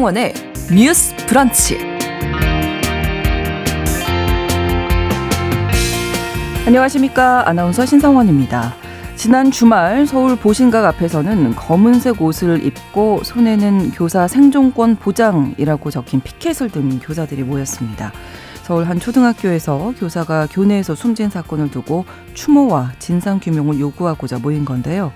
신성원의 뉴스 브런치. 안녕하십니까. 아나운서 신성원입니다. 지난 주말 서울 보신각 앞에서는 검은색 옷을 입고 손에는 교사 생존권 보장이라고 적힌 피켓을 든 교사들이 모였습니다. 서울 한 초등학교에서 교사가 교내에서 숨진 사건을 두고 추모와 진상규명을 요구하고자 모인 건데요.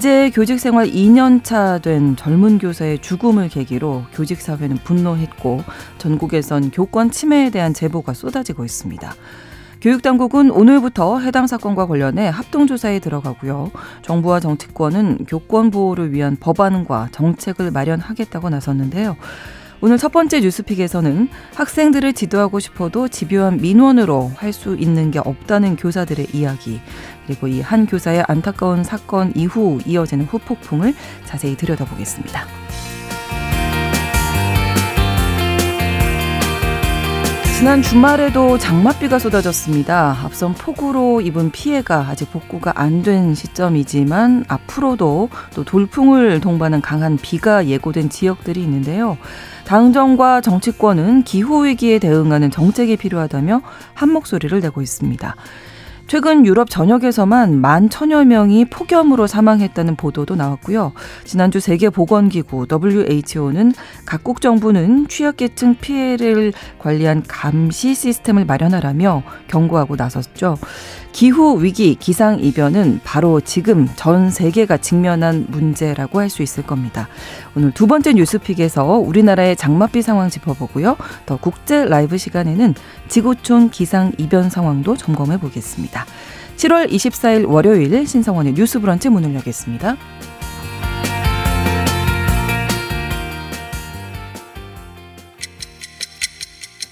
이제 교직 생활 2년 차 된 젊은 교사의 죽음을 계기로 교직사회는 분노했고 전국에선 교권 침해에 대한 제보가 쏟아지고 있습니다. 교육당국은 오늘부터 해당 사건과 관련해 합동조사에 들어가고요. 정부와 정치권은 교권 보호를 위한 법안과 정책을 마련하겠다고 나섰는데요. 오늘 첫 번째 뉴스픽에서는 학생들을 지도하고 싶어도 집요한 민원으로 할 수 있는 게 없다는 교사들의 이야기, 그리고 이 한 교사의 안타까운 사건 이후 이어지는 후폭풍을 자세히 들여다보겠습니다. 지난 주말에도 장맛비가 쏟아졌습니다. 앞선 폭우로 입은 피해가 아직 복구가 안 된 시점이지만 앞으로도 또 돌풍을 동반한 강한 비가 예고된 지역들이 있는데요. 당정과 정치권은 기후위기에 대응하는 정책이 필요하다며 한 목소리를 내고 있습니다. 최근 유럽 전역에서만 10,000여 명이 폭염으로 사망했다는 보도도 나왔고요. 지난주 세계보건기구 WHO는 각국 정부는 취약계층 피해를 관리한 감시 시스템을 마련하라며 경고하고 나섰죠. 기후위기, 기상이변은 바로 지금 전 세계가 직면한 문제라고 할 수 있을 겁니다. 오늘 두 번째 뉴스픽에서 우리나라의 장맛비 상황 짚어보고요. 더 국제 라이브 시간에는 지구촌 기상이변 상황도 점검해 보겠습니다. 7월 24일 월요일 신성원의 뉴스 브런치 문을 열겠습니다.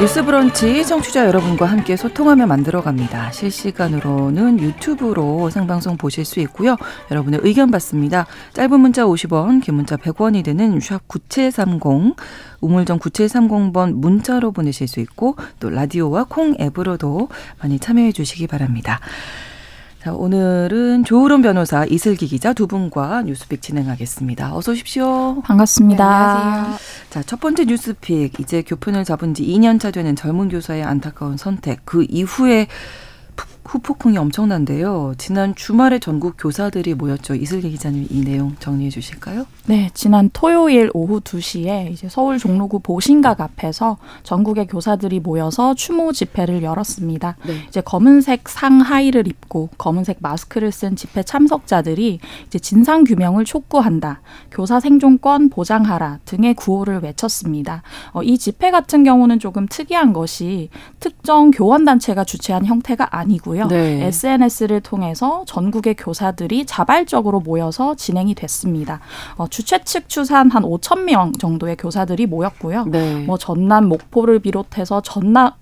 뉴스 브런치 청취자 여러분과 함께 소통하며 만들어갑니다. 실시간으로는 유튜브로 생방송 보실 수 있고요. 여러분의 의견 받습니다. 짧은 문자 50원, 긴 문자 100원이 되는 샵 9730, 우물정 9730번 문자로 보내실 수 있고 또 라디오와 콩 앱으로도 많이 참여해 주시기 바랍니다. 자, 오늘은 조으론 변호사, 이슬기 기자 두 분과 뉴스픽 진행하겠습니다. 어서 오십시오. 반갑습니다. 네, 안녕하세요. 자, 첫 번째 뉴스픽. 이제 교편을 잡은 지 2년 차 되는 젊은 교사의 안타까운 선택. 그 이후에 후폭풍이 엄청난데요. 지난 주말에 전국 교사들이 모였죠. 이슬기 기자님, 이 내용 정리해 주실까요? 네, 지난 토요일 오후 2시에 이제 서울 종로구 보신각 앞에서 전국의 교사들이 모여서 추모 집회를 열었습니다. 네. 이제 검은색 상하의를 입고 검은색 마스크를 쓴 집회 참석자들이 이제 진상 규명을 촉구한다, 교사 생존권 보장하라 등의 구호를 외쳤습니다. 이 집회 같은 경우는 조금 특이한 것이 특정 교원 단체가 주최한 형태가 아니고요. 네. SNS를 통해서 전국의 교사들이 자발적으로 모여서 진행이 됐습니다. 주최 측 추산 한 5,000명 정도의 교사들이 모였고요. 네. 뭐 전남, 목포를 비롯해서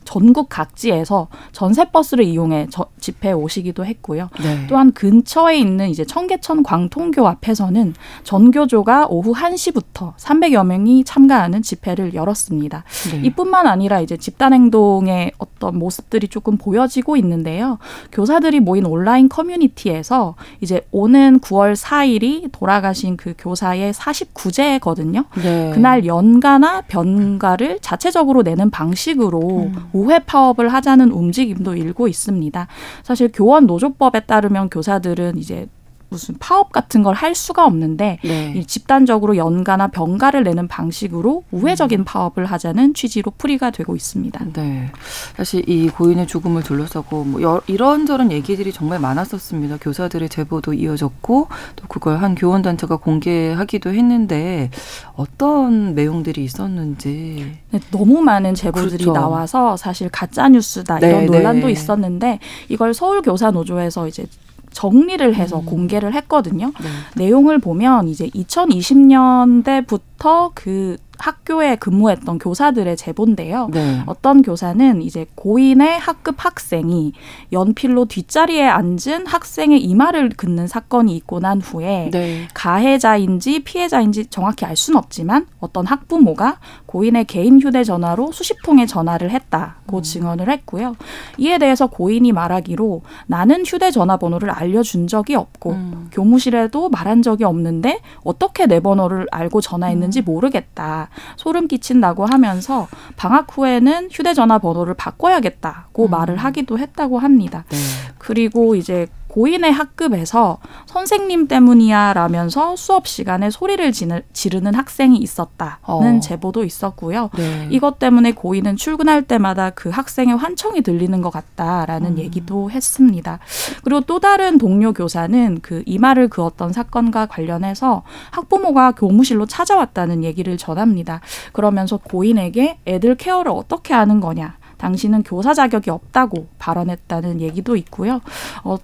전국 각지에서 전세버스를 이용해 집회에 오시기도 했고요. 네. 또한 근처에 있는 이제 청계천 광통교 앞에서는 전교조가 오후 1시부터 300여 명이 참가하는 집회를 열었습니다. 네. 이뿐만 아니라 이제 집단행동의 어떤 모습들이 조금 보여지고 있는데요. 교사들이 모인 온라인 커뮤니티에서 이제 오는 9월 4일이 돌아가신 그 교사의 49제거든요. 네. 그날 연가나 변가를 자체적으로 내는 방식으로 우회 파업을 하자는 움직임도 일고 있습니다. 사실 교원 노조법에 따르면 교사들은 이제 무슨 파업 같은 걸 할 수가 없는데 네. 이 집단적으로 연가나 병가를 내는 방식으로 우회적인 파업을 하자는 취지로 풀이가 되고 있습니다. 네, 사실 이 고인의 죽음을 둘러싸고 뭐 이런저런 얘기들이 정말 많았었습니다. 교사들의 제보도 이어졌고 또 그걸 한 교원단체가 공개하기도 했는데 어떤 내용들이 있었는지. 네, 너무 많은 제보들이 그렇죠. 나와서 사실 가짜뉴스다 네, 이런 논란도 네. 있었는데 이걸 서울교사노조에서 이제 정리를 해서 공개를 했거든요. 네. 내용을 보면 이제 2020년대부터 그 학교에 근무했던 교사들의 제보인데요. 네. 어떤 교사는 이제 고인의 학급 학생이 연필로 뒷자리에 앉은 학생의 이마를 긋는 사건이 있고 난 후에 네. 가해자인지 피해자인지 정확히 알 수는 없지만 어떤 학부모가 고인의 개인 휴대전화로 수십 통의 전화를 했다고 증언을 했고요. 이에 대해서 고인이 말하기로 나는 휴대전화번호를 알려준 적이 없고 교무실에도 말한 적이 없는데 어떻게 내 번호를 알고 전화했는지 모르겠다. 소름 끼친다고 하면서 방학 후에는 휴대전화 번호를 바꿔야겠다고 말을 하기도 했다고 합니다. 네. 그리고 이제 고인의 학급에서 선생님 때문이야 라면서 수업 시간에 소리를 지르는 학생이 있었다는 제보도 있었고요. 네. 이것 때문에 고인은 출근할 때마다 그 학생의 환청이 들리는 것 같다라는 얘기도 했습니다. 그리고 또 다른 동료 교사는 그 이마를 그었던 사건과 관련해서 학부모가 교무실로 찾아왔다는 얘기를 전합니다. 그러면서 고인에게 애들 케어를 어떻게 하는 거냐. 당신은 교사 자격이 없다고 발언했다는 얘기도 있고요.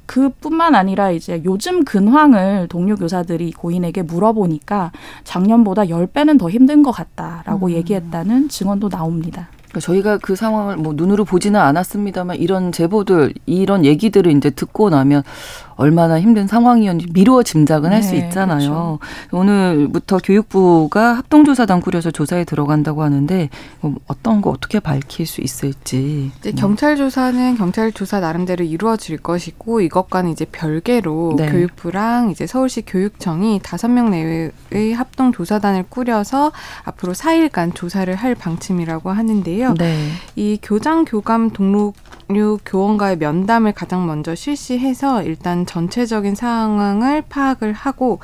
그뿐만 아니라 이제 요즘 근황을 동료 교사들이 고인에게 물어보니까 작년보다 10배는 더 힘든 것 같다라고 얘기했다는 증언도 나옵니다. 그러니까 저희가 그 상황을 뭐 눈으로 보지는 않았습니다만 이런 제보들, 이런 얘기들을 이제 듣고 나면 얼마나 힘든 상황이었는지 미루어 짐작은 할 수 있잖아요. 그렇죠. 오늘부터 교육부가 합동조사단 꾸려서 조사에 들어간다고 하는데 어떤 거 어떻게 밝힐 수 있을지. 이제 경찰 조사는 경찰 조사 나름대로 이루어질 것이고 이것과는 이제 별개로 네. 교육부랑 이제 서울시 교육청이 5명 내외의 합동조사단을 꾸려서 앞으로 4일간 조사를 할 방침이라고 하는데요. 네. 이 교장, 교감, 동료 교원과의 면담을 가장 먼저 실시해서 일단 전체적인 상황을 파악을 하고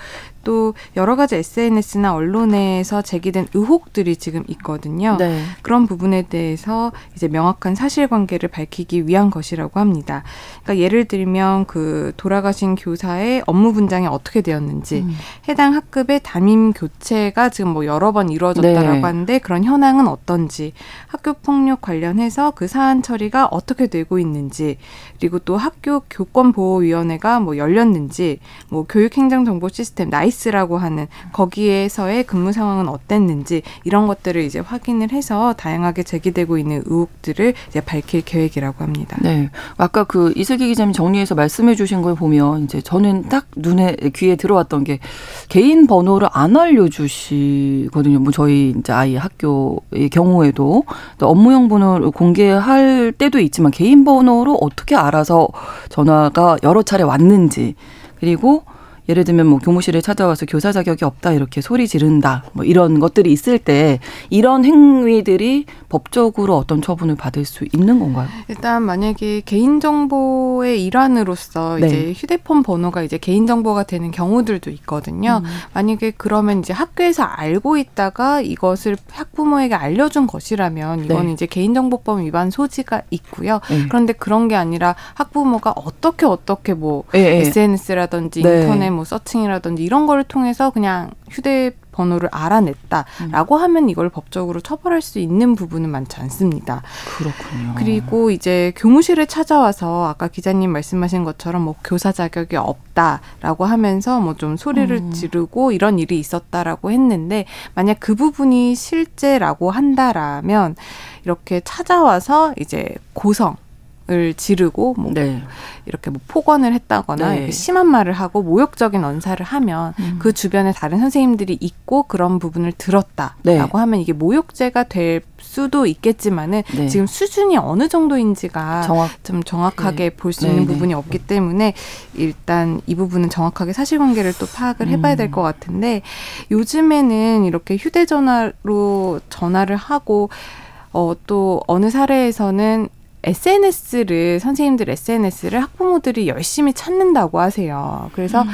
또 여러 가지 SNS나 언론에서 제기된 의혹들이 지금 있거든요. 네. 그런 부분에 대해서 이제 명확한 사실관계를 밝히기 위한 것이라고 합니다. 그러니까 예를 들면 그 돌아가신 교사의 업무 분장이 어떻게 되었는지, 해당 학급의 담임 교체가 지금 뭐 여러 번 이루어졌다라고 네. 하는데 그런 현황은 어떤지, 학교 폭력 관련해서 그 사안 처리가 어떻게 되고 있는지, 그리고 또 학교 교권보호위원회가 뭐 열렸는지, 뭐 교육행정정보시스템 나이 라고 하는 거기에서의 근무 상황은 어땠는지 이런 것들을 이제 확인을 해서 다양하게 제기되고 있는 의혹들을 이제 밝힐 계획이라고 합니다. 네, 아까 그 이슬기 기자님 정리해서 말씀해주신 걸 보면 이제 저는 딱 눈에 귀에 들어왔던 게 개인 번호를 안 알려주시거든요. 뭐 저희 이제 아이 학교의 경우에도 업무용 번호를 공개할 때도 있지만 개인 번호로 어떻게 알아서 전화가 여러 차례 왔는지, 그리고 예를 들면 뭐 교무실에 찾아와서 교사 자격이 없다 이렇게 소리 지른다 뭐 이런 것들이 있을 때 이런 행위들이 법적으로 어떤 처분을 받을 수 있는 건가요? 일단 만약에 개인정보의 일환으로서 네. 이제 휴대폰 번호가 이제 개인정보가 되는 경우들도 있거든요. 만약에 그러면 이제 학교에서 알고 있다가 이것을 학부모에게 알려준 것이라면 이건 네. 이제 개인정보법 위반 소지가 있고요. 네. 그런데 그런 게 아니라 학부모가 어떻게 뭐 네. SNS라든지 네. 인터넷 뭐 서칭이라든지 이런 거를 통해서 그냥 휴대번호를 알아냈다라고 하면 이걸 법적으로 처벌할 수 있는 부분은 많지 않습니다. 그렇군요. 그리고 이제 교무실에 찾아와서 아까 기자님 말씀하신 것처럼 뭐 교사 자격이 없다라고 하면서 뭐 좀 소리를 지르고 이런 일이 있었다라고 했는데 만약 그 부분이 실제라고 한다라면 이렇게 찾아와서 이제 고성을 지르고 뭐 네. 이렇게 뭐 폭언을 했다거나 네. 심한 말을 하고 모욕적인 언사를 하면 그 주변에 다른 선생님들이 있고 그런 부분을 들었다라고 네. 하면 이게 모욕죄가 될 수도 있겠지만은 네. 지금 수준이 어느 정도인지가 좀 정확하게 네. 볼 수 있는 네. 부분이 없기 때문에 일단 이 부분은 정확하게 사실관계를 또 파악을 해봐야 될 것 같은데 요즘에는 이렇게 휴대전화로 전화를 하고 또 어느 사례에서는 선생님들 SNS를 학부모들이 열심히 찾는다고 하세요. 그래서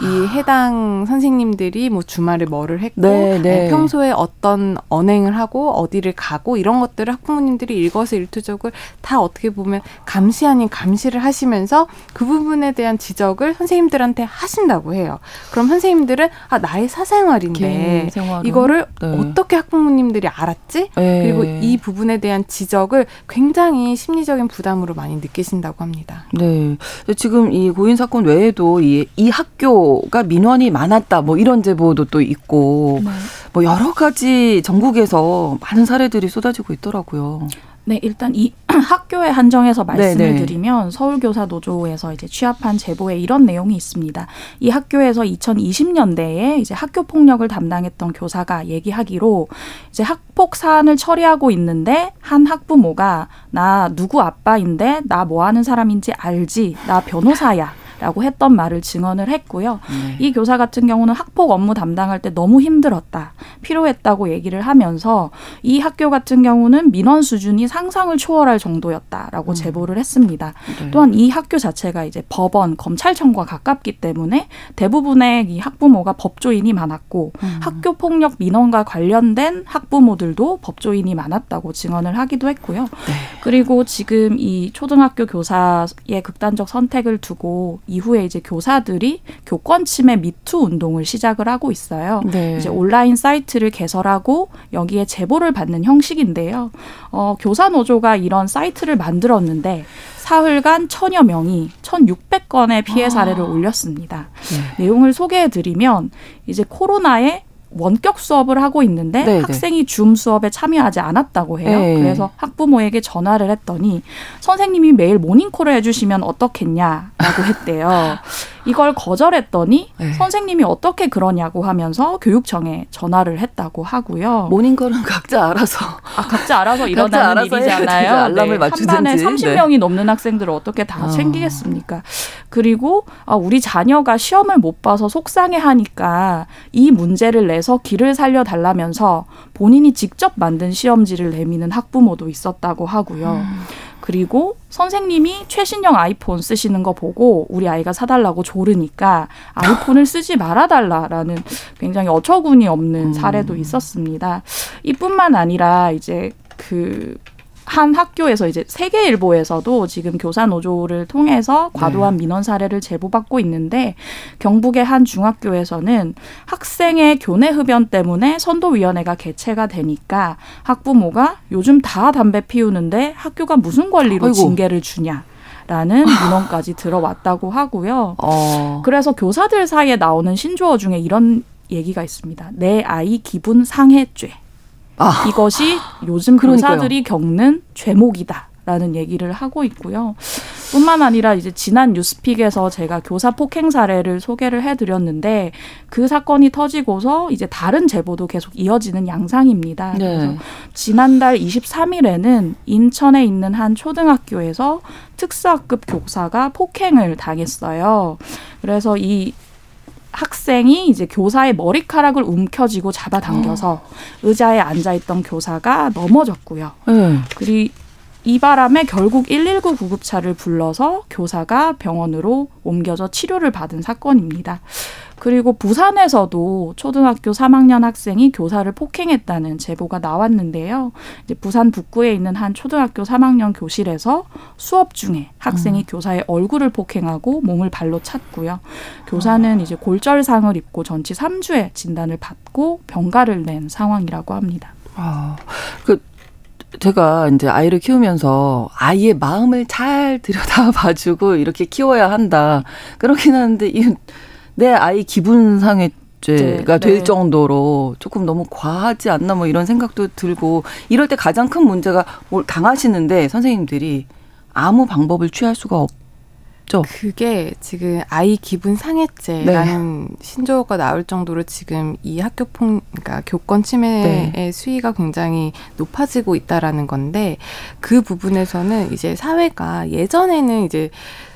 이 해당 선생님들이 뭐 주말에 뭐를 했고 네, 네. 평소에 어떤 언행을 하고 어디를 가고 이런 것들을 학부모님들이 일거수일투족을 다 어떻게 보면 감시 아닌 감시를 하시면서 그 부분에 대한 지적을 선생님들한테 하신다고 해요. 그럼 선생님들은 아 나의 사생활인데 이거를 네. 어떻게 학부모님들이 알았지? 네. 그리고 이 부분에 대한 지적을 굉장히 심리적으로 심리적인 부담으로 많이 느끼신다고 합니다. 네, 지금 이 고인 사건 외에도 이 학교가 민원이 많았다 뭐 이런 제보도 또 있고 네. 뭐 여러 가지 전국에서 많은 사례들이 쏟아지고 있더라고요. 네, 일단 이 학교에 한정해서 말씀을 네네. 드리면 서울교사노조에서 이제 취합한 제보에 이런 내용이 있습니다. 이 학교에서 2020년대에 이제 학교 폭력을 담당했던 교사가 얘기하기로 이제 학폭 사안을 처리하고 있는데 한 학부모가 나 누구 아빠인데 나 뭐 하는 사람인지 알지, 나 변호사야. 라고 했던 말을 증언을 했고요. 네. 이 교사 같은 경우는 학폭 업무 담당할 때 너무 힘들었다, 피로했다고 얘기를 하면서 이 학교 같은 경우는 민원 수준이 상상을 초월할 정도였다라고 제보를 했습니다. 네. 또한 이 학교 자체가 이제 법원, 검찰청과 가깝기 때문에 대부분의 이 학부모가 법조인이 많았고 학교 폭력 민원과 관련된 학부모들도 법조인이 많았다고 증언을 하기도 했고요. 네. 그리고 지금 이 초등학교 교사의 극단적 선택을 두고 이후에 이제 교사들이 교권 침해 미투 운동을 시작을 하고 있어요. 네. 이제 온라인 사이트를 개설하고 여기에 제보를 받는 형식인데요. 교사 노조가 이런 사이트를 만들었는데 사흘간 1,000여 명이 1,600건의 피해 사례를 올렸습니다. 네. 내용을 소개해드리면 이제 코로나에 원격 수업을 하고 있는데 네네. 학생이 줌 수업에 참여하지 않았다고 해요. 에이. 그래서 학부모에게 전화를 했더니 선생님이 매일 모닝콜을 해주시면 어떻겠냐라고 했대요. 이걸 거절했더니 에이. 선생님이 어떻게 그러냐고 하면서 교육청에 전화를 했다고 하고요. 모닝콜은 각자 알아서. 각자 알아서 일어나는 각자 알아서 일이잖아요. 알람을 네, 맞추든지. 한 반에 30명이 네. 넘는 학생들을 어떻게 다 챙기겠습니까. 그리고 우리 자녀가 시험을 못 봐서 속상해하니까 이 문제를 내 길을 살려달라면서 본인이 직접 만든 시험지를 내미는 학부모도 있었다고 하고요. 그리고 선생님이 최신형 아이폰 쓰시는 거 보고 우리 아이가 사달라고 조르니까 아이폰을 쓰지 말아달라라는 굉장히 어처구니 없는 사례도 있었습니다. 이뿐만 아니라 이제 한 학교에서 이제 세계일보에서도 지금 교사 노조를 통해서 과도한 민원 사례를 제보받고 있는데 경북의 한 중학교에서는 학생의 교내 흡연 때문에 선도위원회가 개최가 되니까 학부모가 요즘 다 담배 피우는데 학교가 무슨 권리로 징계를 주냐. 라는 민원까지 들어왔다고 하고요. 그래서 교사들 사이에 나오는 신조어 중에 이런 얘기가 있습니다. 내 아이 기분 상해죄. 이것이 요즘 교사들이 겪는 죄목이다라는 얘기를 하고 있고요. 뿐만 아니라 이제 지난 뉴스픽에서 제가 교사 폭행 사례를 소개를 해드렸는데 그 사건이 터지고서 이제 다른 제보도 계속 이어지는 양상입니다. 네. 그래서 지난달 23일에는 인천에 있는 한 초등학교에서 특수학급 교사가 폭행을 당했어요. 그래서 이 학생이 이제 교사의 머리카락을 움켜쥐고 잡아당겨서 의자에 앉아있던 교사가 넘어졌고요. 그리고 이 바람에 결국 119 구급차를 불러서 교사가 병원으로 옮겨져 치료를 받은 사건입니다. 그리고 부산에서도 초등학교 3학년 학생이 교사를 폭행했다는 제보가 나왔는데요. 이제 부산 북구에 있는 한 초등학교 3학년 교실에서 수업 중에 학생이 교사의 얼굴을 폭행하고 몸을 발로 찼고요. 교사는 이제 골절상을 입고 전치 3주의 진단을 받고 병가를 낸 상황이라고 합니다. 제가 이제 아이를 키우면서 아이의 마음을 잘 들여다봐주고 이렇게 키워야 한다. 그렇긴 한데 내 아이 기분 상해죄가 될 정도로 조금 너무 과하지 않나 뭐 이런 생각도 들고 이럴 때 가장 큰 문제가 당하시는데 선생님들이 아무 방법을 취할 수가 없죠. 그게 지금 아이 기분 상해죄라는 신조어가 나올 정도로 지금 이 그러니까 교권 침해의 수위가 굉장히 높아지고 있다라는 건데 그 부분에서는 이제 사회가 예전에는 이제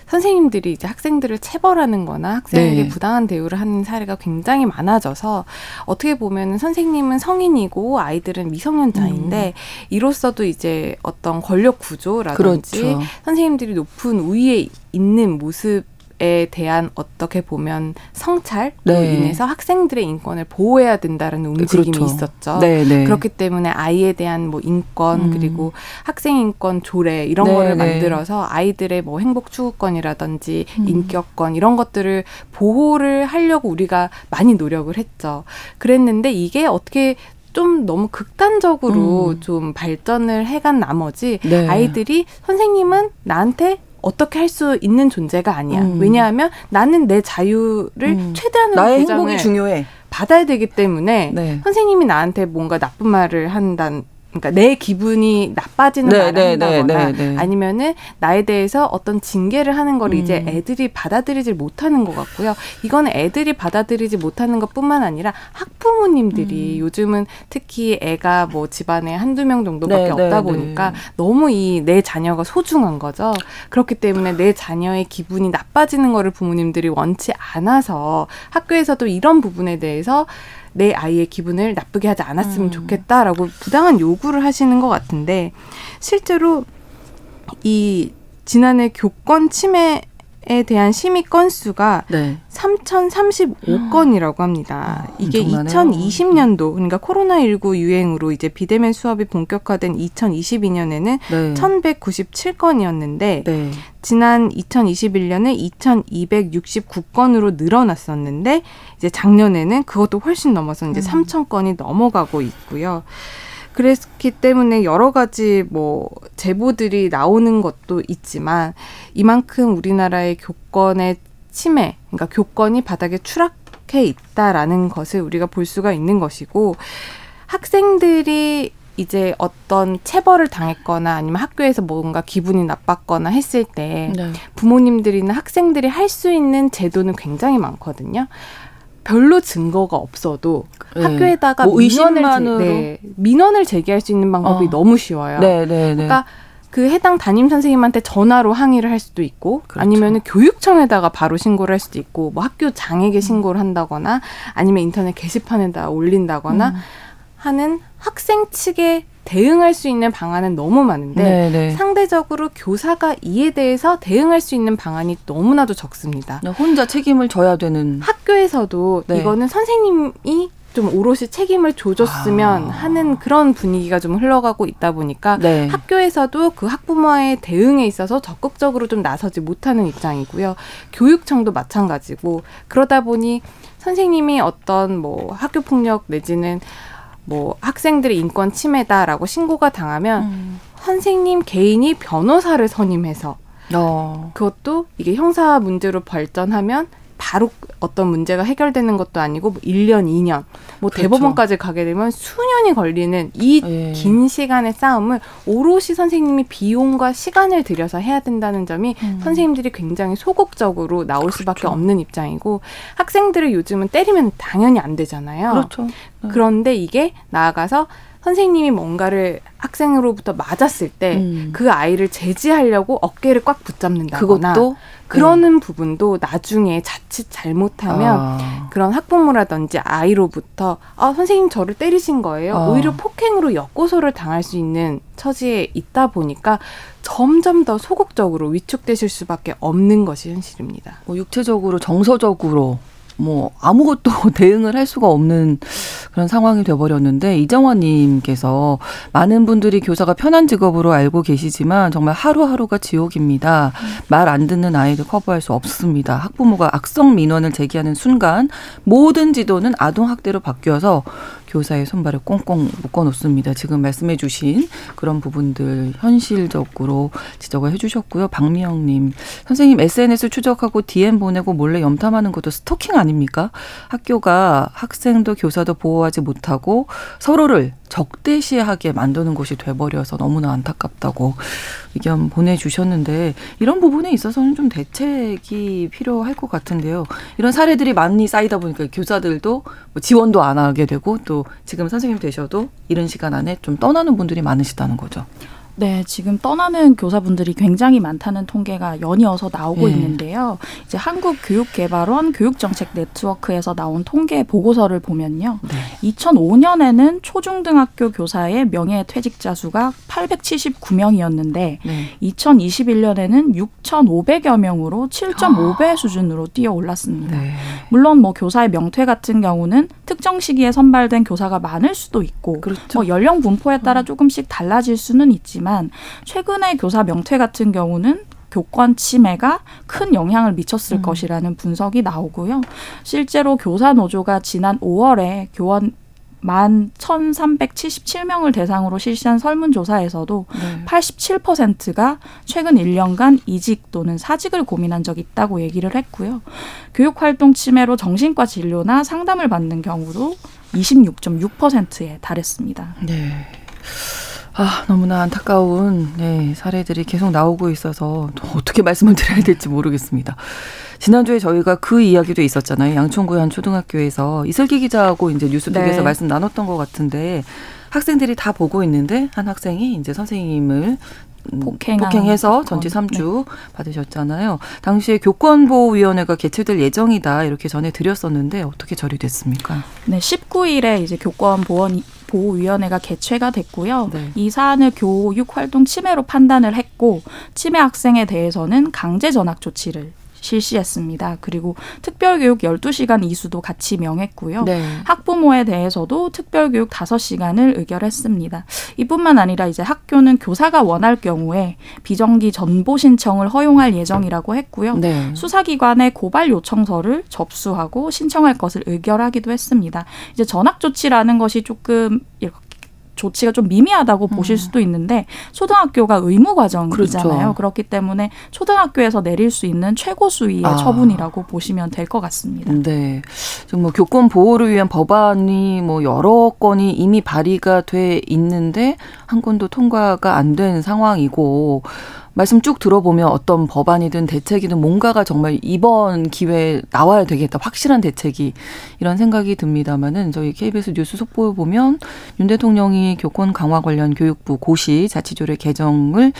선생님들이 이제 학생들을 체벌하는 거나 학생에게 부당한 대우를 하는 사례가 굉장히 많아져서 어떻게 보면 선생님은 성인이고 아이들은 미성년자인데 이로써도 이제 어떤 권력 구조라든지 그렇죠. 선생님들이 높은 우위에 있는 모습 에 대한 어떻게 보면 성찰로 인해서 학생들의 인권을 보호해야 된다는 움직임이 있었죠. 그렇기 때문에 아이에 대한 뭐 인권 그리고 학생 인권 조례 이런 거를 만들어서 아이들의 뭐 행복 추구권이라든지 인격권 이런 것들을 보호를 하려고 우리가 많이 노력을 했죠. 그랬는데 이게 어떻게 좀 너무 극단적으로 좀 발전을 해간 나머지 네. 아이들이 선생님은 나한테 어떻게 할 수 있는 존재가 아니야. 왜냐하면 나는 내 자유를 최대한으로 나의 행복이 중요해. 받아야 되기 때문에 네. 선생님이 나한테 뭔가 나쁜 말을 한다는 그러니까 내 기분이 나빠지는 네, 말을 네, 한다거나 네, 네, 네. 아니면은 나에 대해서 어떤 징계를 하는 걸 이제 애들이 받아들이질 못하는 것 같고요. 이건 애들이 받아들이지 못하는 것뿐만 아니라 학부모님들이 요즘은 특히 애가 뭐 집안에 한두 명 정도밖에 네, 없다 네, 보니까 네. 너무 이 내 자녀가 소중한 거죠. 그렇기 때문에 내 자녀의 기분이 나빠지는 거를 부모님들이 원치 않아서 학교에서도 이런 부분에 대해서 내 아이의 기분을 나쁘게 하지 않았으면 좋겠다라고 부당한 요구를 하시는 것 같은데 실제로 이 지난해 교권 침해에 대한 심의 건수가 네. 3,035건이라고 합니다. 이게 엄청나네요. 2020년도 그러니까 코로나19 유행으로 이제 비대면 수업이 본격화된 2022년에는 네. 1,197건이었는데 네. 지난 2021년에 2,269건으로 늘어났었는데 이제 작년에는 그것도 훨씬 넘어서 이제 3,000건이 넘어가고 있고요. 그랬기 때문에 여러 가지 뭐 제보들이 나오는 것도 있지만 이만큼 우리나라의 교권의 침해, 그러니까 교권이 바닥에 추락해 있다라는 것을 우리가 볼 수가 있는 것이고 학생들이 이제 어떤 체벌을 당했거나 아니면 학교에서 뭔가 기분이 나빴거나 했을 때 네. 부모님들이나 학생들이 할 수 있는 제도는 굉장히 많거든요. 별로 증거가 없어도 네. 학교에다가 뭐 민원을, 민원을 제기할 수 있는 방법이 너무 쉬워요. 네, 네, 네. 그러니까 그 해당 담임 선생님한테 전화로 항의를 할 수도 있고 그렇죠. 아니면 교육청에다가 바로 신고를 할 수도 있고 뭐 학교 장에게 신고를 한다거나 아니면 인터넷 게시판에다 올린다거나 하는 학생 측의 대응할 수 있는 방안은 너무 많은데 네네. 상대적으로 교사가 이에 대해서 대응할 수 있는 방안이 너무나도 적습니다. 혼자 책임을 져야 되는. 학교에서도 네. 이거는 선생님이 좀 오롯이 책임을 져줬으면 하는 그런 분위기가 좀 흘러가고 있다 보니까 네. 학교에서도 그 학부모와의 대응에 있어서 적극적으로 좀 나서지 못하는 입장이고요. 교육청도 마찬가지고 그러다 보니 선생님이 어떤 뭐 학교 폭력 내지는 뭐 학생들의 인권 침해다라고 신고가 당하면 선생님 개인이 변호사를 선임해서 그것도 이게 형사 문제로 발전하면 바로 어떤 문제가 해결되는 것도 아니고 뭐 1년, 2년, 뭐 그렇죠. 대법원까지 가게 되면 수년이 걸리는 이 긴 시간의 싸움을 오롯이 선생님이 비용과 시간을 들여서 해야 된다는 점이 선생님들이 굉장히 소극적으로 나올 그렇죠. 수밖에 없는 입장이고 학생들을 요즘은 때리면 당연히 안 되잖아요. 그렇죠. 네. 그런데 이게 나아가서 선생님이 뭔가를 학생으로부터 맞았을 때 그 아이를 제지하려고 어깨를 꽉 붙잡는다거나 그것도? 그러는 부분도 나중에 자칫 잘못하면 그런 학부모라든지 아이로부터 아 선생님 저를 때리신 거예요. 오히려 폭행으로 역고소를 당할 수 있는 처지에 있다 보니까 점점 더 소극적으로 위축되실 수밖에 없는 것이 현실입니다. 뭐 육체적으로 정서적으로 뭐 아무것도 대응을 할 수가 없는 그런 상황이 되어버렸는데 이정원님께서 많은 분들이 교사가 편한 직업으로 알고 계시지만 정말 하루하루가 지옥입니다. 말 안 듣는 아이들 커버할 수 없습니다. 학부모가 악성 민원을 제기하는 순간 모든 지도는 아동학대로 바뀌어서 교사의 손발을 꽁꽁 묶어놓습니다. 지금 말씀해 주신 그런 부분들 현실적으로 지적을 해주셨고요. 박미영님, 선생님 SNS 추적하고 DM 보내고 몰래 염탐하는 것도 스토킹 아닙니까? 학교가 학생도 교사도 보호하지 못하고 서로를 적대시하게 만드는 곳이 돼버려서 너무나 안타깝다고 의견 보내주셨는데 이런 부분에 있어서는 좀 대책이 필요할 것 같은데요. 이런 사례들이 많이 쌓이다 보니까 교사들도 뭐 지원도 안 하게 되고 또 지금 선생님 되셔도 이런 시간 안에 좀 떠나는 분들이 많으시다는 거죠. 네, 지금 떠나는 교사분들이 굉장히 많다는 통계가 연이어서 나오고 있는데요. 이제 한국교육개발원 교육정책 네트워크에서 나온 통계 보고서를 보면요. 2005년에는 초중등학교 교사의 명예퇴직자 수가 879명이었는데 2021년에는 6,500여 명으로 7.5배 수준으로 뛰어올랐습니다. 물론 뭐 교사의 명퇴 같은 경우는 특정 시기에 선발된 교사가 많을 수도 있고 그렇죠. 뭐 연령 분포에 따라 조금씩 달라질 수는 있지만 최근의 교사 명퇴 같은 경우는 교권 침해가 큰 영향을 미쳤을 것이라는 분석이 나오고요. 실제로 교사 노조가 지난 5월에 교원 만 1,377명을 대상으로 실시한 설문조사에서도 87%가 최근 1년간 이직 또는 사직을 고민한 적이 있다고 얘기를 했고요. 교육활동 침해로 정신과 진료나 상담을 받는 경우도 26.6%에 달했습니다. 네. 아, 너무나 안타까운 사례들이 계속 나오고 있어서 또 어떻게 말씀을 드려야 될지 모르겠습니다. 지난주에 저희가 그 이야기도 있었잖아요. 양천구의 한 초등학교에서 이슬기 기자하고 이제 뉴스톡에서 말씀 나눴던 것 같은데, 학생들이 다 보고 있는데 한 학생이 이제 선생님을 폭행해서 전치 3주 받으셨잖아요. 당시에 교권보호위원회가 개최될 예정이다 이렇게 전해드렸었는데 어떻게 처리됐습니까? 네, 19일에 이제 교권보호위원회가 개최가 됐고요. 네. 이 사안을 교육활동 침해로 판단을 했고, 침해 학생에 대해서는 강제 전학 조치를 실시했습니다. 그리고 특별교육 12시간 이수도 같이 명했고요. 네. 학부모에 대해서도 특별교육 5시간을 의결했습니다. 이뿐만 아니라 이제 학교는 교사가 원할 경우에 비정기 전보 신청을 허용할 예정이라고 했고요. 네. 수사기관에 고발 요청서를 접수하고 신청할 것을 의결하기도 했습니다. 이제 전학 조치라는 것이 조금 이렇게 조치가 좀 미미하다고 보실 수도 있는데, 소등학교가 의무 과정이잖아요. 그렇죠. 그렇기 때문에 초등학교에서 내릴 수 있는 최고 수위의 처분이라고 보시면 될 것 같습니다. 네, 지금 뭐 교권 보호를 위한 법안이 뭐 여러 건이 이미 발의가 돼 있는데 한 건도 통과가 안 된 상황이고, 말씀 쭉 들어보면 어떤 법안이든 대책이든 뭔가가 정말 이번 기회에 나와야 되겠다, 확실한 대책이, 이런 생각이 듭니다만은, 저희 KBS 뉴스 속보에 보면 윤 대통령이 교권 강화 관련 교육부 고시 자치조례 개정을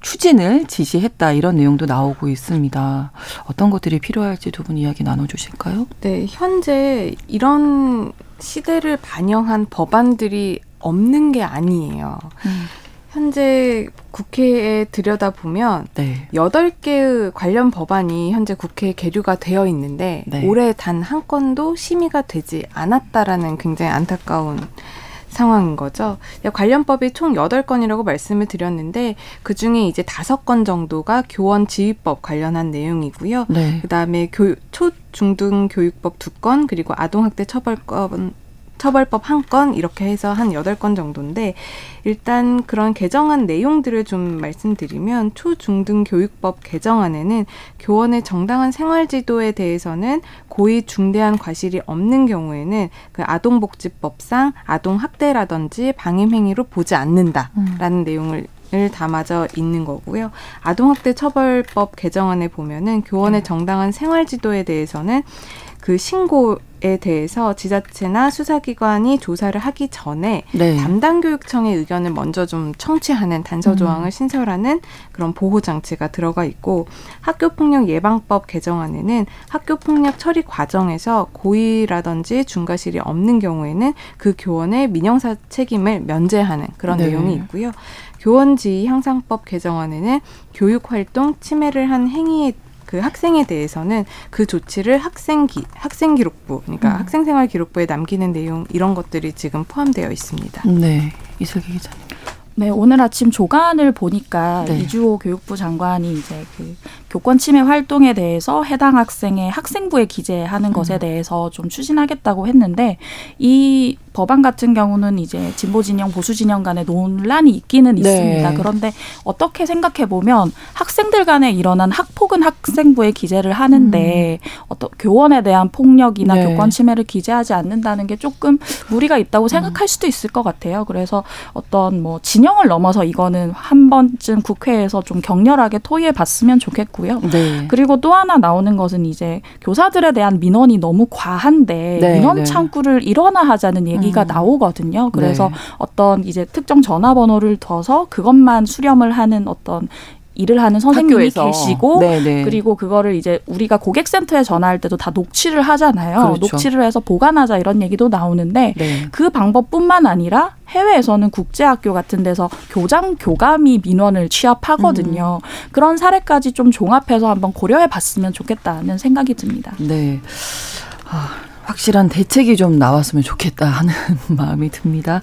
추진을 지시했다, 이런 내용도 나오고 있습니다. 어떤 것들이 필요할지 두 분 이야기 나눠주실까요? 네, 현재 이런 시대를 반영한 법안들이 없는 게 아니에요. 현재 국회에 들여다보면 8개의 관련 법안이 현재 국회에 계류가 되어 있는데 올해 단 한 건도 심의가 되지 않았다라는 굉장히 안타까운 상황인 거죠. 관련법이 총 8건이라고 말씀을 드렸는데 그중에 이제 5건 정도가 교원 지휘법 관련한 내용이고요. 네. 그다음에 초중등교육법 2건, 그리고 아동학대 처벌법 1건, 이렇게 해서 한 8건 정도인데, 일단 그런 개정안 내용들을 좀 말씀드리면, 초중등교육법 개정안에는 교원의 정당한 생활지도에 대해서는 고의 중대한 과실이 없는 경우에는 그 아동복지법상 아동학대라든지 방임행위로 보지 않는다라는 내용을 담아져 있는 거고요. 아동학대 처벌법 개정안에 보면은 교원의 정당한 생활지도에 대해서는 그 신고에 대해서 지자체나 수사기관이 조사를 하기 전에 담당 교육청의 의견을 먼저 좀 청취하는 단서조항을 신설하는 그런 보호장치가 들어가 있고, 학교폭력예방법 개정안에는 학교폭력 처리 과정에서 고의라든지 중과실이 없는 경우에는 그 교원의 민형사 책임을 면제하는 그런 내용이 있고요. 교원지위 향상법 개정안에는 교육활동 침해를 한 행위에 그 학생에 대해서는 그 조치를 학생기록부, 그러니까 학생생활기록부에 남기는 내용, 이런 것들이 지금 포함되어 있습니다. 네, 이슬기 기자님. 네, 오늘 아침 조간을 보니까 이주호 교육부 장관이 이제 그 교권 침해 활동에 대해서 해당 학생의 학생부에 기재하는 것에 대해서 좀 추진하겠다고 했는데, 이 법안 같은 경우는 이제 진보 진영, 보수 진영 간에 논란이 있기는 있습니다. 그런데 어떻게 생각해 보면 학생들 간에 일어난 학폭은 학생부에 기재를 하는데 어떤 교원에 대한 폭력이나 교권 침해를 기재하지 않는다는 게 조금 무리가 있다고 생각할 수도 있을 것 같아요. 그래서 어떤 뭐 진영을 넘어서 이거는 한 번쯤 국회에서 좀 격렬하게 토의해 봤으면 좋겠고요. 네. 그리고 또 하나 나오는 것은 이제 교사들에 대한 민원이 너무 과한데 민원 창구를 일원화하자는 얘기가 나오거든요. 그래서 어떤 이제 특정 전화번호를 둬서 그것만 수렴을 하는 어떤 일을 하는 선생님이 학교에서 계시고 그리고 그거를 이제 우리가 고객센터에 전화할 때도 다 녹취를 하잖아요. 그렇죠. 녹취를 해서 보관하자, 이런 얘기도 나오는데 그 방법뿐만 아니라 해외에서는 국제학교 같은 데서 교장, 교감이 민원을 취합하거든요. 그런 사례까지 좀 종합해서 한번 고려해 봤으면 좋겠다는 생각이 듭니다. 네. 확실한 대책이 좀 나왔으면 좋겠다 하는 마음이 듭니다.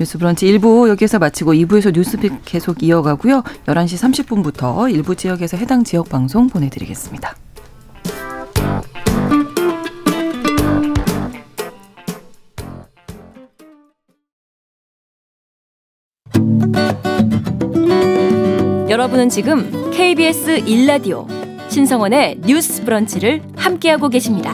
뉴스 브런치 1부 여기에서 마치고 2부에서 뉴스픽 계속 이어가고요. 11시 30분부터 일부 지역에서 해당 지역 방송 보내드리겠습니다. 여러분은 지금 KBS 1라디오 신성원의 뉴스 브런치를 함께하고 계십니다.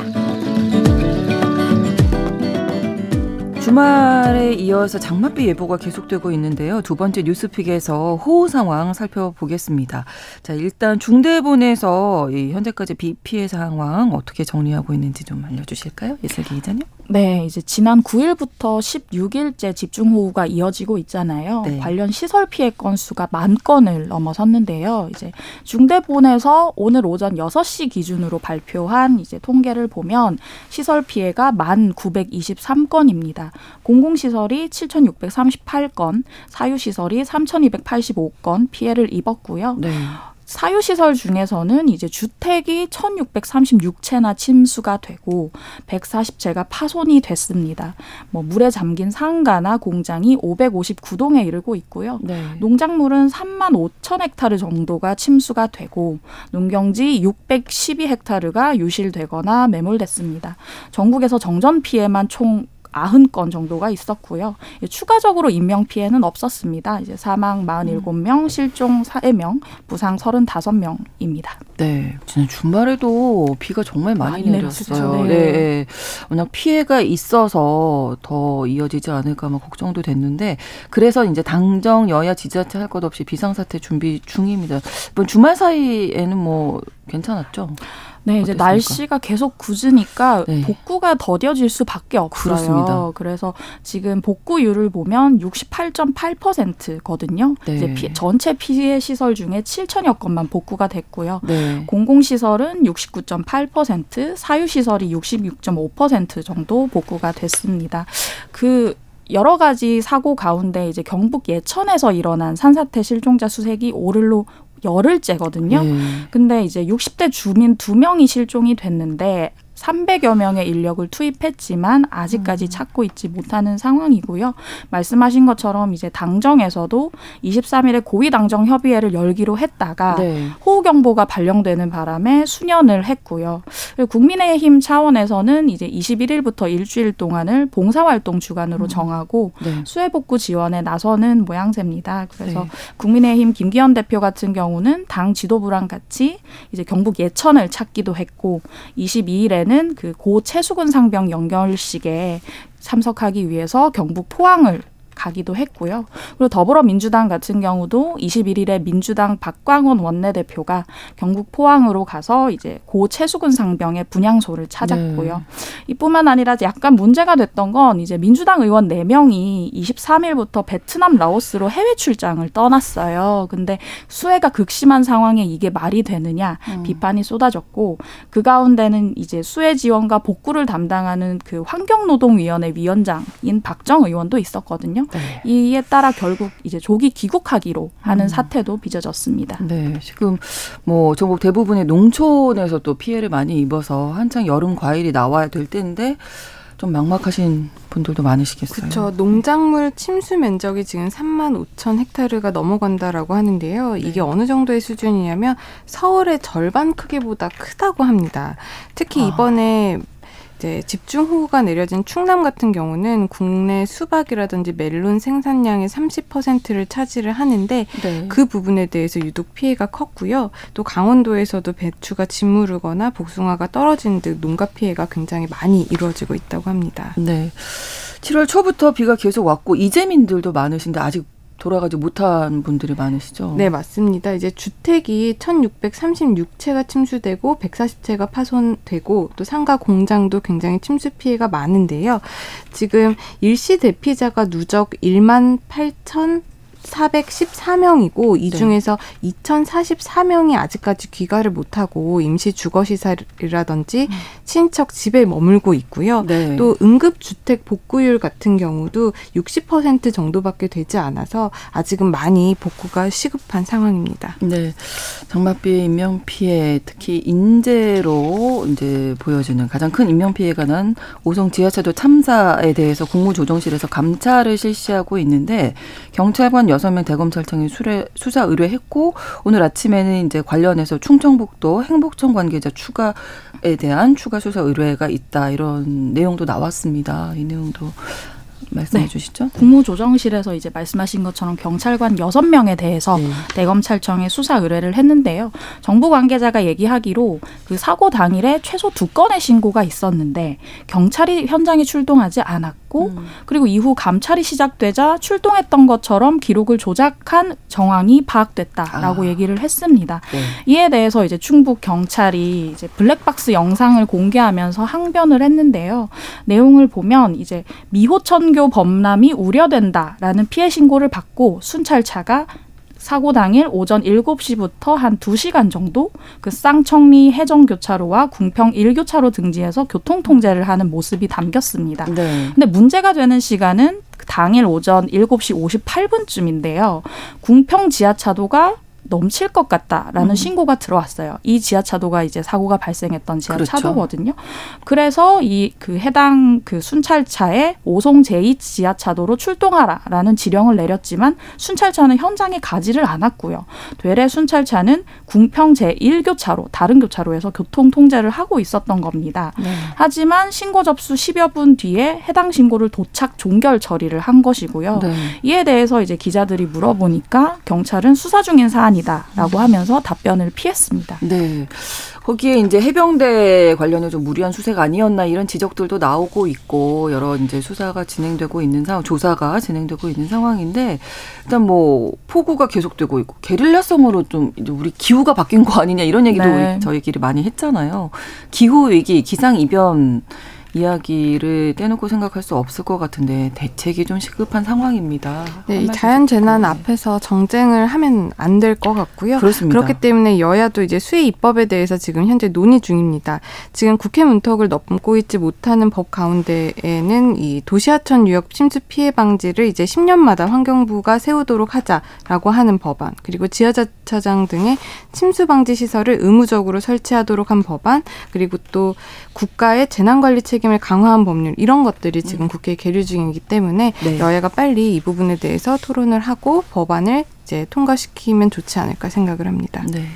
주말에 이어서 장맛비 예보가 계속되고 있는데요. 두 번째 뉴스픽에서 호우 상황 살펴보겠습니다. 자, 일단 중대본에서 현재까지 비 피해 상황 어떻게 정리하고 있는지 좀 알려주실까요? 예슬기 기자님. 네, 이제 지난 9일부터 16일째 집중호우가 이어지고 있잖아요. 네. 관련 시설 피해 건수가 10,000건을 넘어섰는데요. 이제 중대본에서 오늘 오전 6시 기준으로 발표한 이제 통계를 보면 시설 피해가 10,923건입니다. 공공시설이 7,638건, 사유시설이 3,285건 피해를 입었고요. 네. 사유시설 중에서는 이제 주택이 1,636채나 침수가 되고 140채가 파손이 됐습니다. 뭐 물에 잠긴 상가나 공장이 559동에 이르고 있고요. 네. 농작물은 35,000헥타르 정도가 침수가 되고 농경지 612헥타르가 유실되거나 매몰됐습니다. 전국에서 정전 피해만 총 90건 정도가 있었고요. 추가적으로 인명피해는 없었습니다. 이제 사망 47명, 실종 4명, 부상 35명입니다. 네, 지난 주말에도 비가 정말 많이 내렸어요. 네. 네, 워낙 피해가 있어서 더 이어지지 않을까 막 걱정도 됐는데, 그래서 이제 당정 여야 지자체 할 것 없이 비상사태 준비 중입니다. 이번 주말 사이에는 뭐 괜찮았죠? 네, 이제 어땠습니까? 날씨가 계속 굳으니까 네. 복구가 더뎌질 수밖에 없어요. 그렇습니다. 그래서 지금 복구율을 보면 68.8%거든요. 네. 이제 전체 피해 시설 중에 7,000여 건만 복구가 됐고요. 네. 공공시설은 69.8%, 사유시설이 66.5% 정도 복구가 됐습니다. 여러 가지 사고 가운데 이제 경북 예천에서 일어난 산사태 실종자 수색이 오늘로 열흘째거든요. 근데 이제 60대 주민 2명이 실종이 됐는데 300여 명의 인력을 투입했지만 아직까지 찾고 있지 못하는 상황이고요. 말씀하신 것처럼 이제 당정에서도 23일에 고위당정협의회를 열기로 했다가 네. 호우경보가 발령되는 바람에 수년을 했고요. 국민의힘 차원에서는 이제 21일부터 일주일 동안을 봉사활동 주간으로 정하고 네. 수해복구 지원에 나서는 모양새입니다. 그래서 네. 국민의힘 김기현 대표 같은 경우는 당 지도부랑 같이 이제 경북 예천을 찾기도 했고 22일에는 그 고 최수근 상병 연결식에 참석하기 위해서 경북 포항을 가기도 했고요. 그리고 더불어민주당 같은 경우도 21일에 민주당 박광원 원내대표가 경북 포항으로 가서 이제 고 최수근 상병의 분향소를 찾았고요. 네. 이뿐만 아니라 약간 문제가 됐던 건 이제 민주당 의원 4명이 23일부터 베트남, 라오스로 해외 출장을 떠났어요. 근데 수해가 극심한 상황에 이게 말이 되느냐 비판이 쏟아졌고, 그 가운데는 이제 수해 지원과 복구를 담당하는 그 환경노동위원회 위원장인 박정 의원도 있었거든요. 네. 이에 따라 결국 이제 조기 귀국하기로 하는 사태도 빚어졌습니다. 네, 지금 뭐 전국 대부분의 농촌에서 또 피해를 많이 입어서 한창 여름 과일이 나와야 될 때인데 좀 막막하신 분들도 많으시겠어요. 그렇죠. 농작물 침수 면적이 지금 35,000헥타르가 넘어간다라고 하는데요. 이게 네. 어느 정도의 수준이냐면 서울의 절반 크기보다 크다고 합니다. 특히 이번에 이제 집중호우가 내려진 충남 같은 경우는 국내 수박이라든지 멜론 생산량의 30%를 차지를 하는데 네. 그 부분에 대해서 유독 피해가 컸고요. 또 강원도에서도 배추가 짓무르거나 복숭아가 떨어진 등 농가 피해가 굉장히 많이 이루어지고 있다고 합니다. 네, 7월 초부터 비가 계속 왔고 이재민들도 많으신데 아직 돌아가지 못한 분들이 많으시죠? 네, 맞습니다. 이제 주택이 1,636채가 침수되고 140채가 파손되고 또 상가 공장도 굉장히 침수 피해가 많은데요. 지금 일시 대피자가 누적 18,414명이고 이 중에서 네. 2,044명이 아직까지 귀가를 못하고 임시 주거시설이라든지 친척 집에 머물고 있고요. 네. 또 응급주택 복구율 같은 경우도 60% 정도밖에 되지 않아서 아직은 많이 복구가 시급한 상황입니다. 네, 장맛비의 인명피해, 특히 인재로 이제 보여지는 가장 큰 인명피해가 난 오송 지하차도 참사에 대해서 국무조정실에서 감찰을 실시하고 있는데 경찰관 6명 대검찰청이 수사 의뢰했고, 오늘 아침에는 이제 관련해서 충청북도 행복청 관계자 추가에 대한 추가 수사 의뢰가 있다, 이런 내용도 나왔습니다. 이 내용도 말씀해 네. 주시죠. 국무조정실에서 이제 말씀하신 것처럼 경찰관 6명에 대해서 대검찰청에 수사 의뢰를 했는데요. 정부 관계자가 얘기하기로 그 사고 당일에 최소 2건의 신고가 있었는데 경찰이 현장에 출동하지 않았고 그리고 이후 감찰이 시작되자 출동했던 것처럼 기록을 조작한 정황이 파악됐다라고 얘기를 했습니다. 네. 이에 대해서 이제 충북 경찰이 이제 블랙박스 영상을 공개하면서 항변을 했는데요. 내용을 보면 이제 미호천교 범람이 우려된다라는 피해 신고를 받고 순찰차가 사고 당일 오전 7시부터 한 2시간 정도 그 쌍청리 해정교차로와 궁평 1교차로 등지에서 교통통제를 하는 모습이 담겼습니다. 네. 근데 문제가 되는 시간은 당일 오전 7시 58분쯤인데요. 궁평 지하차도가 넘칠 것 같다라는 신고가 들어왔어요. 이 지하차도가 이제 사고가 발생했던 지하차도거든요. 그렇죠. 그래서 이 그 해당 그 순찰차에 오송 제2지하차도로 출동하라라는 지령을 내렸지만 순찰차는 현장에 가지를 않았고요. 되레 순찰차는 궁평 제1교차로 다른 교차로에서 교통 통제를 하고 있었던 겁니다. 네. 하지만 신고 접수 10여 분 뒤에 해당 신고를 도착 종결 처리를 한 것이고요. 네. 이에 대해서 이제 기자들이 물어보니까 경찰은 수사 중인 사안이 라고 하면서 답변을 피했습니다. 네, 거기에 이제 해병대 관련해 좀 무리한 수색 아니었나 이런 지적들도 나오고 있고 여러 이제 수사가 진행되고 있는 상황, 조사가 진행되고 있는 상황인데 일단 뭐 폭우가 계속되고 있고 게릴라성으로 좀 우리 기후가 바뀐 거 아니냐 이런 얘기도 네. 저희끼리 많이 했잖아요. 기후 위기, 기상 이변. 이야기를 떼놓고 생각할 수 없을 것 같은데 대책이 좀 시급한 상황입니다. 네, 이 자연재난 앞에서 정쟁을 하면 안 될 것 같고요. 그렇습니다. 그렇기 때문에 여야도 이제 수해 입법에 대해서 지금 현재 논의 중입니다. 지금 국회 문턱을 넘고 있지 못하는 법 가운데에는 이 도시하천 유역 침수 피해 방지를 이제 10년마다 환경부가 세우도록 하자라고 하는 법안, 그리고 지하자차장 등의 침수 방지 시설을 의무적으로 설치하도록 한 법안, 그리고 또 국가의 재난관리 책임을 강화한 법률 이런 것들이 지금 국회에 계류 중이기 때문에 네. 여야가 빨리 이 부분에 대해서 토론을 하고 법안을 이제 통과시키면 좋지 않을까 생각을 합니다. 네.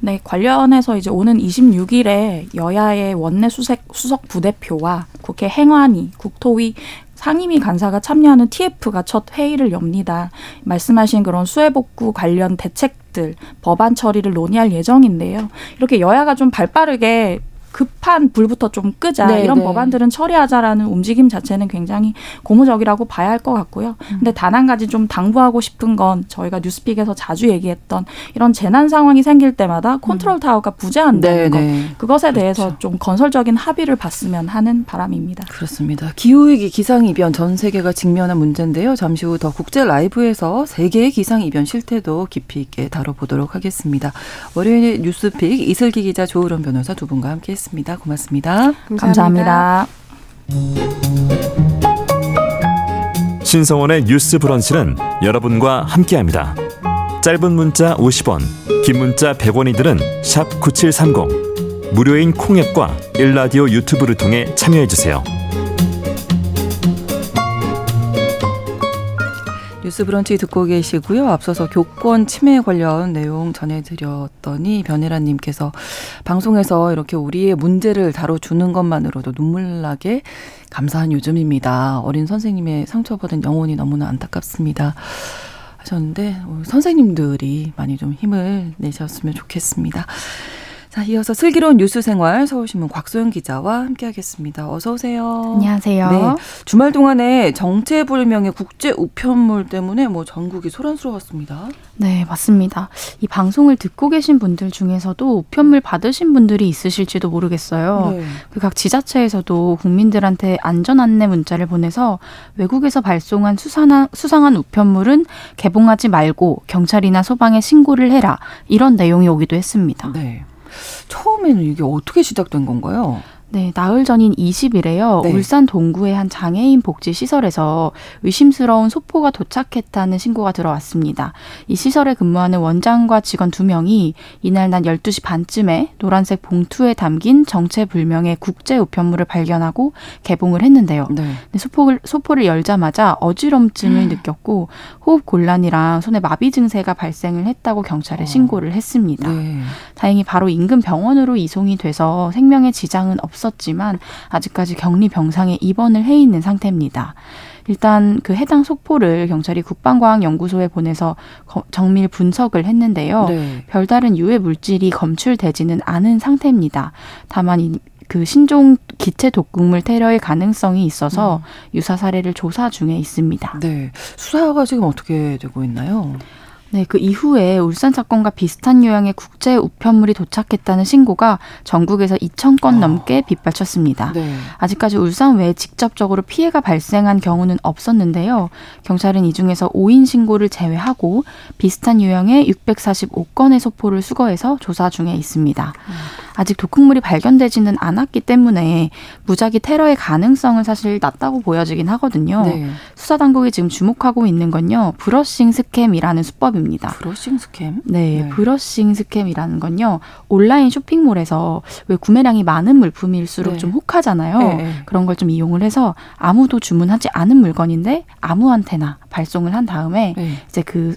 네, 관련해서 이제 오는 26일에 여야의 원내 수석 부대표와 국회 행안위, 국토위 상임위 간사가 참여하는 TF가 첫 회의를 엽니다. 말씀하신 그런 수해복구 관련 대책들, 법안 처리를 논의할 예정인데요. 이렇게 여야가 좀 발빠르게 급한 불부터 좀 끄자 네네. 이런 법안들은 처리하자라는 움직임 자체는 굉장히 고무적이라고 봐야 할 것 같고요. 근데 단 한 가지 좀 당부하고 싶은 건 저희가 뉴스픽에서 자주 얘기했던 이런 재난 상황이 생길 때마다 컨트롤 타워가 부재한다는 네네. 것 그것에 그렇죠. 대해서 좀 건설적인 합의를 봤으면 하는 바람입니다. 그렇습니다. 기후위기 기상이변 전 세계가 직면한 문제인데요. 잠시 후 더 국제 라이브에서 세계의 기상이변 실태도 깊이 있게 다뤄보도록 하겠습니다. 월요일 뉴스픽 이슬기 기자 조으론 변호사 두 분과 함께했습니다. 고맙습니다. 감사합니다. 신성원의 뉴스 브런치는 여러분과 함께합니다. 짧은 문자 50원, 긴 문자 100원이들은 샵 9730 무료인 콩앱과 일라디오 유튜브를 통해 참여해 주세요. 뉴스 브런치 듣고 계시고요. 앞서서 교권 침해 관련 내용 전해드렸더니 변혜라님께서 방송에서 이렇게 우리의 문제를 다뤄주는 것만으로도 눈물나게 감사한 요즘입니다. 어린 선생님의 상처받은 영혼이 너무나 안타깝습니다 하셨는데 선생님들이 많이 좀 힘을 내셨으면 좋겠습니다. 자, 이어서 슬기로운 뉴스 생활 서울신문 곽소영 기자와 함께하겠습니다. 어서 오세요. 안녕하세요. 네, 주말 동안에 정체불명의 국제 우편물 때문에 뭐 전국이 소란스러웠습니다. 네, 맞습니다. 이 방송을 듣고 계신 분들 중에서도 우편물 받으신 분들이 있으실지도 모르겠어요. 네. 각 지자체에서도 국민들한테 안전 안내 문자를 보내서 외국에서 발송한 수상한 우편물은 개봉하지 말고 경찰이나 소방에 신고를 해라 이런 내용이 오기도 했습니다. 네. 처음에는 이게 어떻게 시작된 건가요? 네, 나흘 전인 20일에요. 네. 울산 동구의 한 장애인 복지 시설에서 의심스러운 소포가 도착했다는 신고가 들어왔습니다. 이 시설에 근무하는 원장과 직원 2명이 이날 낮 12시 반쯤에 노란색 봉투에 담긴 정체불명의 국제 우편물을 발견하고 개봉을 했는데요. 네. 소포를 열자마자 어지럼증을 느꼈고 호흡 곤란이랑 손에 마비 증세가 발생을 했다고 경찰에 신고를 했습니다. 네. 다행히 바로 인근 병원으로 이송이 돼서 생명의 지장은 없었지만 아직까지 격리 병상에 입원을 해 있는 상태입니다. 일단 그 해당 속보를 경찰이 국방과학연구소에 보내서 정밀 분석을 했는데요. 네. 별다른 유해 물질이 검출되지는 않은 상태입니다. 다만 그 신종 기체 독극물 테러의 가능성이 있어서 유사 사례를 조사 중에 있습니다. 네, 수사가 지금 어떻게 되고 있나요? 네, 그 이후에 울산 사건과 비슷한 유형의 국제 우편물이 도착했다는 신고가 전국에서 2,000건 넘게 빗발쳤습니다. 네. 아직까지 울산 외에 직접적으로 피해가 발생한 경우는 없었는데요. 경찰은 이 중에서 5인 신고를 제외하고 비슷한 유형의 645건의 소포를 수거해서 조사 중에 있습니다. 아직 독극물이 발견되지는 않았기 때문에 무작위 테러의 가능성은 사실 낮다고 보여지긴 하거든요. 네. 수사당국이 지금 주목하고 있는 건요. 브러싱 스캠이라는 수법입니다. 브러싱 스캠? 네, 네. 브러싱 스캠이라는 건요. 온라인 쇼핑몰에서 왜 구매량이 많은 물품일수록 네. 좀 혹하잖아요. 네. 그런 걸 좀 이용을 해서 아무도 주문하지 않은 물건인데 아무한테나 발송을 한 다음에 네. 이제 그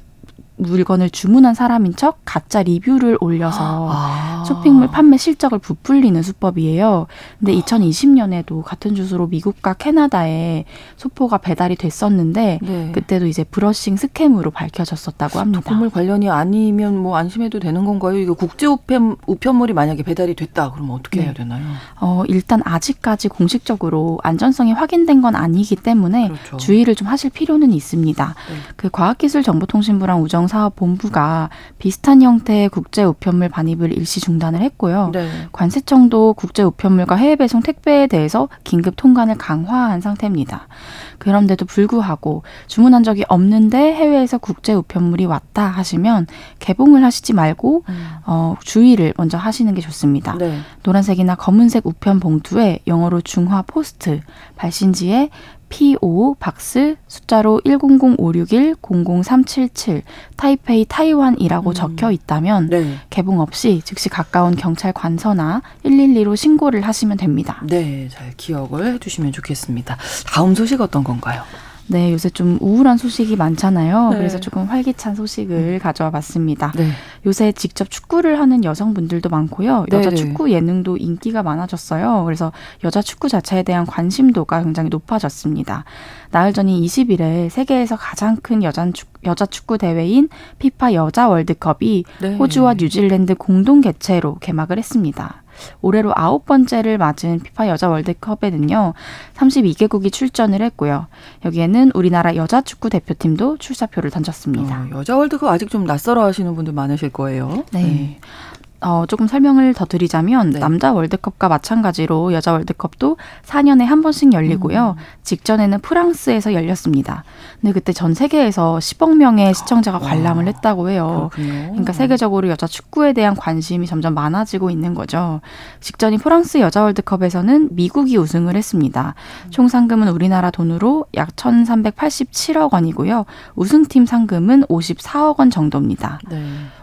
물건을 주문한 사람인 척 가짜 리뷰를 올려서 쇼핑몰 판매 실적을 부풀리는 수법이에요. 근데 2020년에도 같은 주소로 미국과 캐나다에 소포가 배달이 됐었는데 네. 그때도 이제 브러싱 스캠으로 밝혀졌었다고 합니다. 독극물 관련이 아니면 뭐 안심해도 되는 건가요? 이거 국제 우편물이 만약에 배달이 됐다 그러면 어떻게 네. 해야 되나요? 일단 아직까지 공식적으로 안전성이 확인된 건 아니기 때문에 그렇죠. 주의를 좀 하실 필요는 있습니다. 네. 그 과학기술정보통신부랑 우정 사업본부가 비슷한 형태의 국제 우편물 반입을 일시 중단을 했고요. 네. 관세청도 국제 우편물과 해외 배송 택배에 대해서 긴급 통관을 강화한 상태입니다. 그런데도 불구하고 주문한 적이 없는데 해외에서 국제 우편물이 왔다 하시면 개봉을 하시지 말고 주의를 먼저 하시는 게 좋습니다. 네. 노란색이나 검은색 우편 봉투에 영어로 중화 포스트, 발신지에 PO 박스 숫자로 100561-00377 타이페이 타이완이라고 적혀 있다면 네. 개봉 없이 즉시 가까운 경찰 관서나 112로 신고를 하시면 됩니다. 네, 잘 기억을 해주시면 좋겠습니다. 다음 소식 어떤 건가요? 네, 요새 좀 우울한 소식이 많잖아요. 네. 그래서 조금 활기찬 소식을 가져와 봤습니다. 네. 요새 직접 축구를 하는 여성분들도 많고요. 여자 축구 예능도 인기가 많아졌어요. 그래서 여자 축구 자체에 대한 관심도가 굉장히 높아졌습니다. 나흘 전인 20일에 세계에서 가장 큰 여자 축구 대회인 피파 여자 월드컵이 네. 호주와 뉴질랜드 공동 개최로 개막을 했습니다. 올해로 9번째를 맞은 피파 여자 월드컵에는요. 32개국이 출전을 했고요. 여기에는 우리나라 여자 축구 대표팀도 출사표를 던졌습니다. 여자 월드컵 아직 좀 낯설어 하시는 분들 많으실 거예요. 네. 네. 조금 설명을 더 드리자면 네. 남자 월드컵과 마찬가지로 여자 월드컵도 4년에 한 번씩 열리고요. 직전에는 프랑스에서 열렸습니다. 근데 그때 전 세계에서 10억 명의 시청자가 관람을 했다고 해요. 그렇군요. 그러니까 세계적으로 여자 축구에 대한 관심이 점점 많아지고 있는 거죠. 직전인 프랑스 여자 월드컵에서는 미국이 우승을 했습니다. 총 상금은 우리나라 돈으로 약 1,387억 원이고요. 우승팀 상금은 54억 원 정도입니다. 네.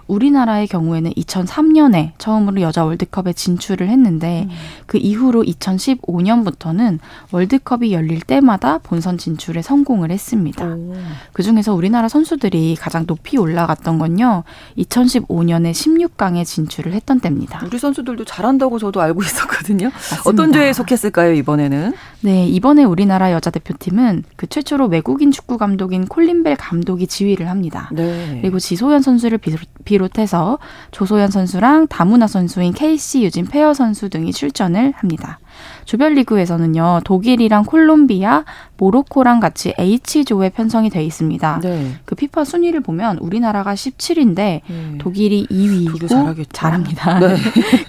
우리나라의 경우에는 2003년에 처음으로 여자 월드컵에 진출을 했는데 그 이후로 2015년부터는 월드컵이 열릴 때마다 본선 진출에 성공을 했습니다. 그중에서 우리나라 선수들이 가장 높이 올라갔던 건요. 2015년에 16강에 진출을 했던 때입니다. 우리 선수들도 잘한다고 저도 알고 있었거든요. 맞습니다. 어떤 조에 속했을까요 이번에는? 네, 이번에 우리나라 여자 대표팀은 그 최초로 외국인 축구 감독인 콜린벨 감독이 지휘를 합니다. 네. 그리고 지소연 선수를 비롯해서 조소연 선수랑 다문화 선수인 케이시, 유진, 페어 선수 등이 출전을 합니다. 조별리그에서는요. 독일이랑 콜롬비아, 모로코랑 같이 H조에 편성이 돼 있습니다. 네. 그 피파 순위를 보면 우리나라가 17위인데 독일이 2위이고 잘합니다. 네.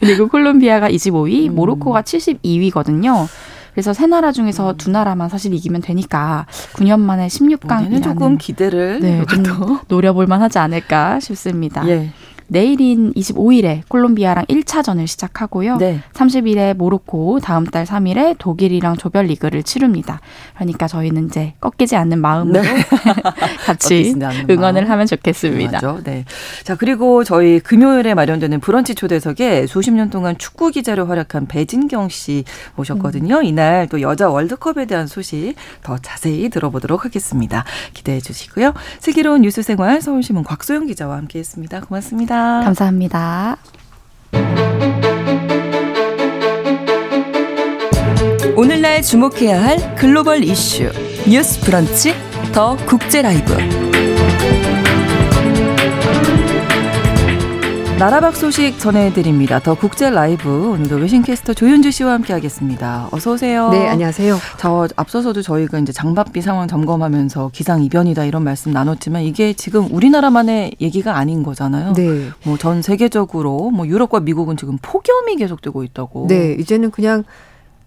그리고 콜롬비아가 25위, 모로코가 72위거든요. 그래서 세 나라 중에서 두 나라만 사실 이기면 되니까 9년 만에 16강이라는 조금 기대를 좀 노려볼 만하지 않을까 싶습니다. 예. 내일인 25일에 콜롬비아랑 1차전을 시작하고요. 네. 30일에 모로코, 다음 달 3일에 독일이랑 조별리그를 치릅니다. 그러니까 저희는 이제 꺾이지 않는 마음으로 네. 같이 응원을 하면 좋겠습니다. 맞죠? 네. 자, 그리고 저희 금요일에 마련되는 브런치 초대석에 수십 년 동안 축구 기자로 활약한 배진경 씨 모셨거든요. 이날 또 여자 월드컵에 대한 소식 더 자세히 들어보도록 하겠습니다. 기대해 주시고요. 슬기로운 뉴스생활 서울신문 곽소영 기자와 함께했습니다. 고맙습니다. 감사합니다. 오늘날 주목해야 할 글로벌 이슈 뉴스 브런치 더 국제 라이브. 나라 밖 소식 전해드립니다. 더 국제 라이브, 오늘도 외신캐스터 조윤주 씨와 함께하겠습니다. 어서 오세요. 네, 안녕하세요. 자, 앞서서도 저희가 이제 장바삐 상황 점검하면서 기상이변이다 이런 말씀 나눴지만 이게 지금 우리나라만의 얘기가 아닌 거잖아요. 네. 뭐 전 세계적으로 뭐 유럽과 미국은 지금 폭염이 계속되고 있다고. 네, 이제는 그냥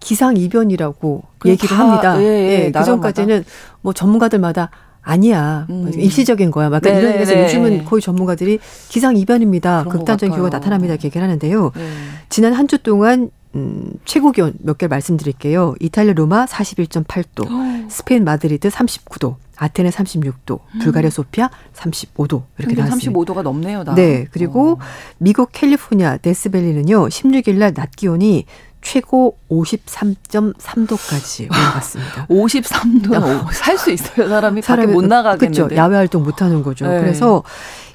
기상이변이라고 얘기를 합니다. 예, 그전까지는 뭐 전문가들마다 아니야, 일시적인 거야, 약간 이런 얘기에서 요즘은 거의 전문가들이 기상이변입니다, 극단적인 기후가 나타납니다 이렇게 얘기를 하는데요. 네. 지난 한 주 동안 최고 기온 몇 개를 말씀드릴게요. 이탈리아 로마 41.8도, 스페인 마드리드 39도, 아테네 36도, 불가리아 소피아 35도 이렇게 나왔습니다. 35도가 넘네요. 네, 그리고 미국 캘리포니아 데스밸리는요 16일 날 낮 기온이 최고 53.3도까지 올랐습니다. 53도 살 수 있어요, 사람이? 밖에 못 나가겠는데. 그렇죠. 야외 활동 못 하는 거죠. 네. 그래서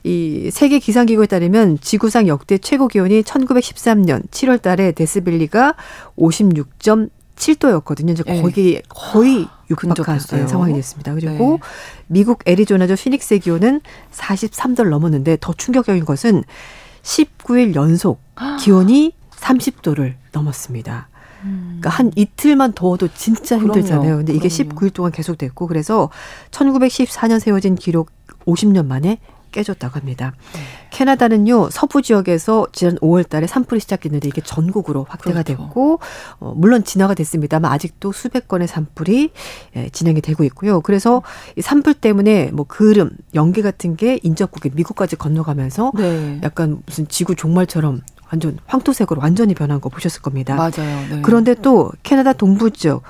이 세계 기상기구에 따르면 지구상 역대 최고 기온이 1913년 7월 달에 데스밸리가 56.7도였거든요. 이제 거의 육박한 상황이 됐습니다. 그리고 미국 애리조나주 피닉스의 기온은 43도를 넘었는데 더 충격적인 것은 19일 연속 기온이 30도를 넘었습니다. 그러니까 한 이틀만 더워도 진짜 힘들잖아요. 근데 이게 19일 동안 계속됐고, 그래서 1914년 세워진 기록 50년 만에 깨졌다고 합니다. 캐나다는요, 서부 지역에서 지난 5월 달에 산불이 시작했는데 이게 전국으로 확대가 됐고, 물론 진화가 됐습니다만 아직도 수백 건의 산불이 진행이 되고 있고요. 그래서 이 산불 때문에 뭐 그름, 연기 같은 게 인접국인 미국까지 건너가면서 약간 무슨 지구 종말처럼 완전 황토색으로 완전히 변한 거 보셨을 겁니다. 맞아요. 네. 그런데 또 캐나다 동부 지역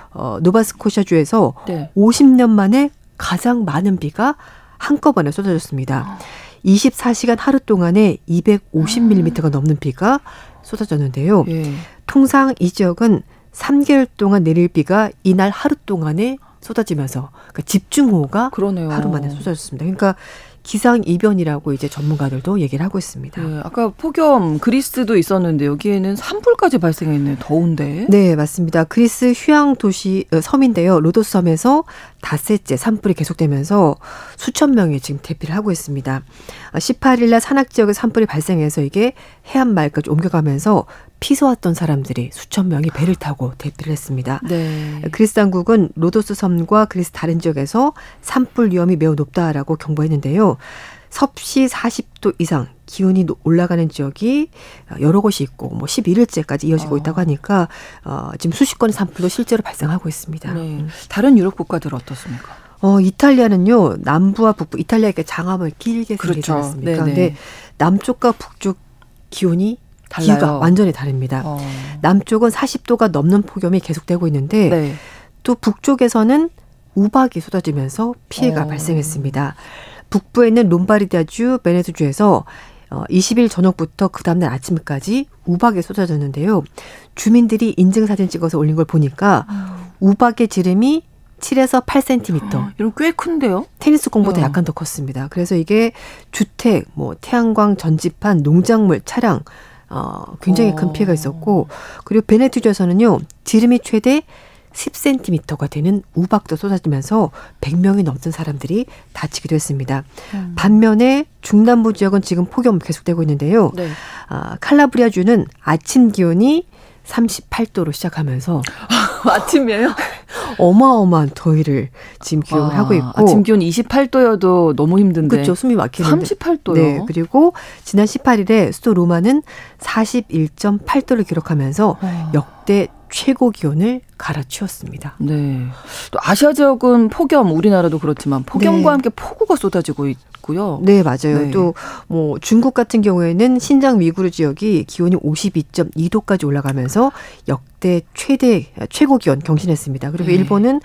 노바스코샤주에서 50년 만에 가장 많은 비가 한꺼번에 쏟아졌습니다. 24시간 하루 동안에 250mm가 넘는 비가 쏟아졌는데요. 통상 이 지역은 3개월 동안 내릴 비가 이날 하루 동안에 쏟아지면서, 그러니까 집중호우가 하루 만에 쏟아졌습니다. 그러니까 기상이변이라고 이제 전문가들도 얘기를 하고 있습니다. 네, 아까 폭염 그리스도 있었는데 여기에는 산불까지 발생했네요. 더운데. 네, 맞습니다. 그리스 휴양 도시 섬인데요. 로도스 섬에서 닷새째 산불이 계속되면서 수천 명이 지금 대피를 하고 있습니다. 18일 날 산악 지역에 산불이 발생해서 이게 해안마을까지 옮겨가면서 피서왔던 사람들이 수천 명이 배를 타고 대피를 했습니다. 네. 그리스 당국은 로도스 섬과 그리스 다른 지역에서 산불 위험이 매우 높다라고 경보했는데요. 섭씨 40도 이상 기온이 올라가는 지역이 여러 곳이 있고 뭐 11일째까지 이어지고 있다고 하니까 지금 수십 건의 산불도 실제로 발생하고 있습니다. 네. 다른 유럽 국가들은 어떻습니까? 이탈리아는요, 남부와 북부, 이탈리아에게 장암을 길게 쓰지 않습니까? 그런데 남쪽과 북쪽 기온이 달라요. 기후가 완전히 다릅니다. 남쪽은 40도가 넘는 폭염이 계속되고 있는데 또 북쪽에서는 우박이 쏟아지면서 피해가 발생했습니다. 북부에 있는 롬바르디아주, 베네토주에서 20일 저녁부터 그 다음날 아침까지 우박이 쏟아졌는데요. 주민들이 인증사진 찍어서 올린 걸 보니까 우박의 지름이 7에서 8cm. 이런 꽤 큰데요? 테니스 공보다 약간 더 컸습니다. 그래서 이게 주택, 뭐 태양광 전지판, 농작물, 차량 굉장히 큰 피해가 있었고, 그리고 베네토주에서는요, 지름이 최대 10cm가 되는 우박도 쏟아지면서 100명이 넘는 사람들이 다치기도 했습니다. 반면에 중남부 지역은 지금 폭염 계속되고 있는데요. 칼라브리아주는 아침 기온이 38도로 시작하면서 아침이에요? 어마어마한 더위를 지금 기록을 하고 있고, 아침 기온 28도여도 너무 힘든데. 그렇죠. 숨이 막히는데. 38도요. 네. 그리고 지난 18일에 수도 로마는 41.8도를 기록하면서 역대 최고 기온을 갈아치웠습니다. 네. 또 아시아 지역은 폭염, 우리나라도 그렇지만 폭염과 함께 폭우가 쏟아지고 있고요. 네, 맞아요. 네. 또 뭐 중국 같은 경우에는 신장 위구르 지역이 기온이 52.2도까지 올라가면서 역대 최고 기온 경신했습니다. 그리고 일본은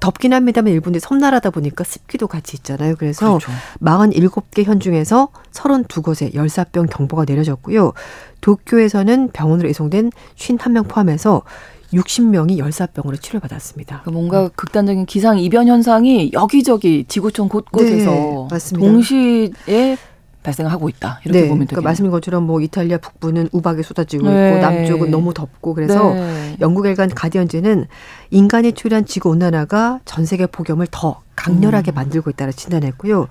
덥긴 합니다만 일본이 섬나라다 보니까 습기도 같이 있잖아요. 그래서 47개 현 중에서 32곳에 열사병 경보가 내려졌고요. 도쿄에서는 병원으로 이송된 51명 포함해서 60명이 열사병으로 치료받았습니다. 뭔가 극단적인 기상 이변 현상이 여기저기 지구촌 곳곳에서 동시에 발생하고 있다. 이렇게 보면 되겠네요. 그러니까 말씀인 것처럼 뭐 이탈리아 북부는 우박이 쏟아지고 있고 남쪽은 너무 덥고 그래서 영국 일간 가디언지는 인간이 초래한 지구온난화가 전 세계 폭염을 더 강렬하게 만들고 있다고 진단했고요.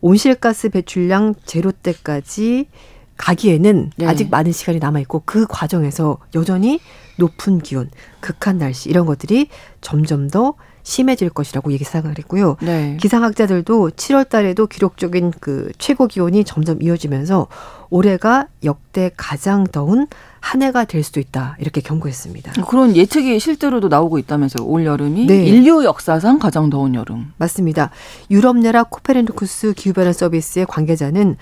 온실가스 배출량 제로대까지 가기에는 아직 많은 시간이 남아있고 그 과정에서 여전히 높은 기온, 극한 날씨 이런 것들이 점점 더 심해질 것이라고 예상을 했고요. 기상학자들도 7월 달에도 기록적인 그 최고 기온이 점점 이어지면서 올해가 역대 가장 더운 한 해가 될 수도 있다. 이렇게 경고했습니다. 그런 예측이 실제로도 나오고 있다면서요. 올 여름이 인류 역사상 가장 더운 여름. 맞습니다. 유럽 나라 코페르니쿠스 기후변화 서비스의 관계자는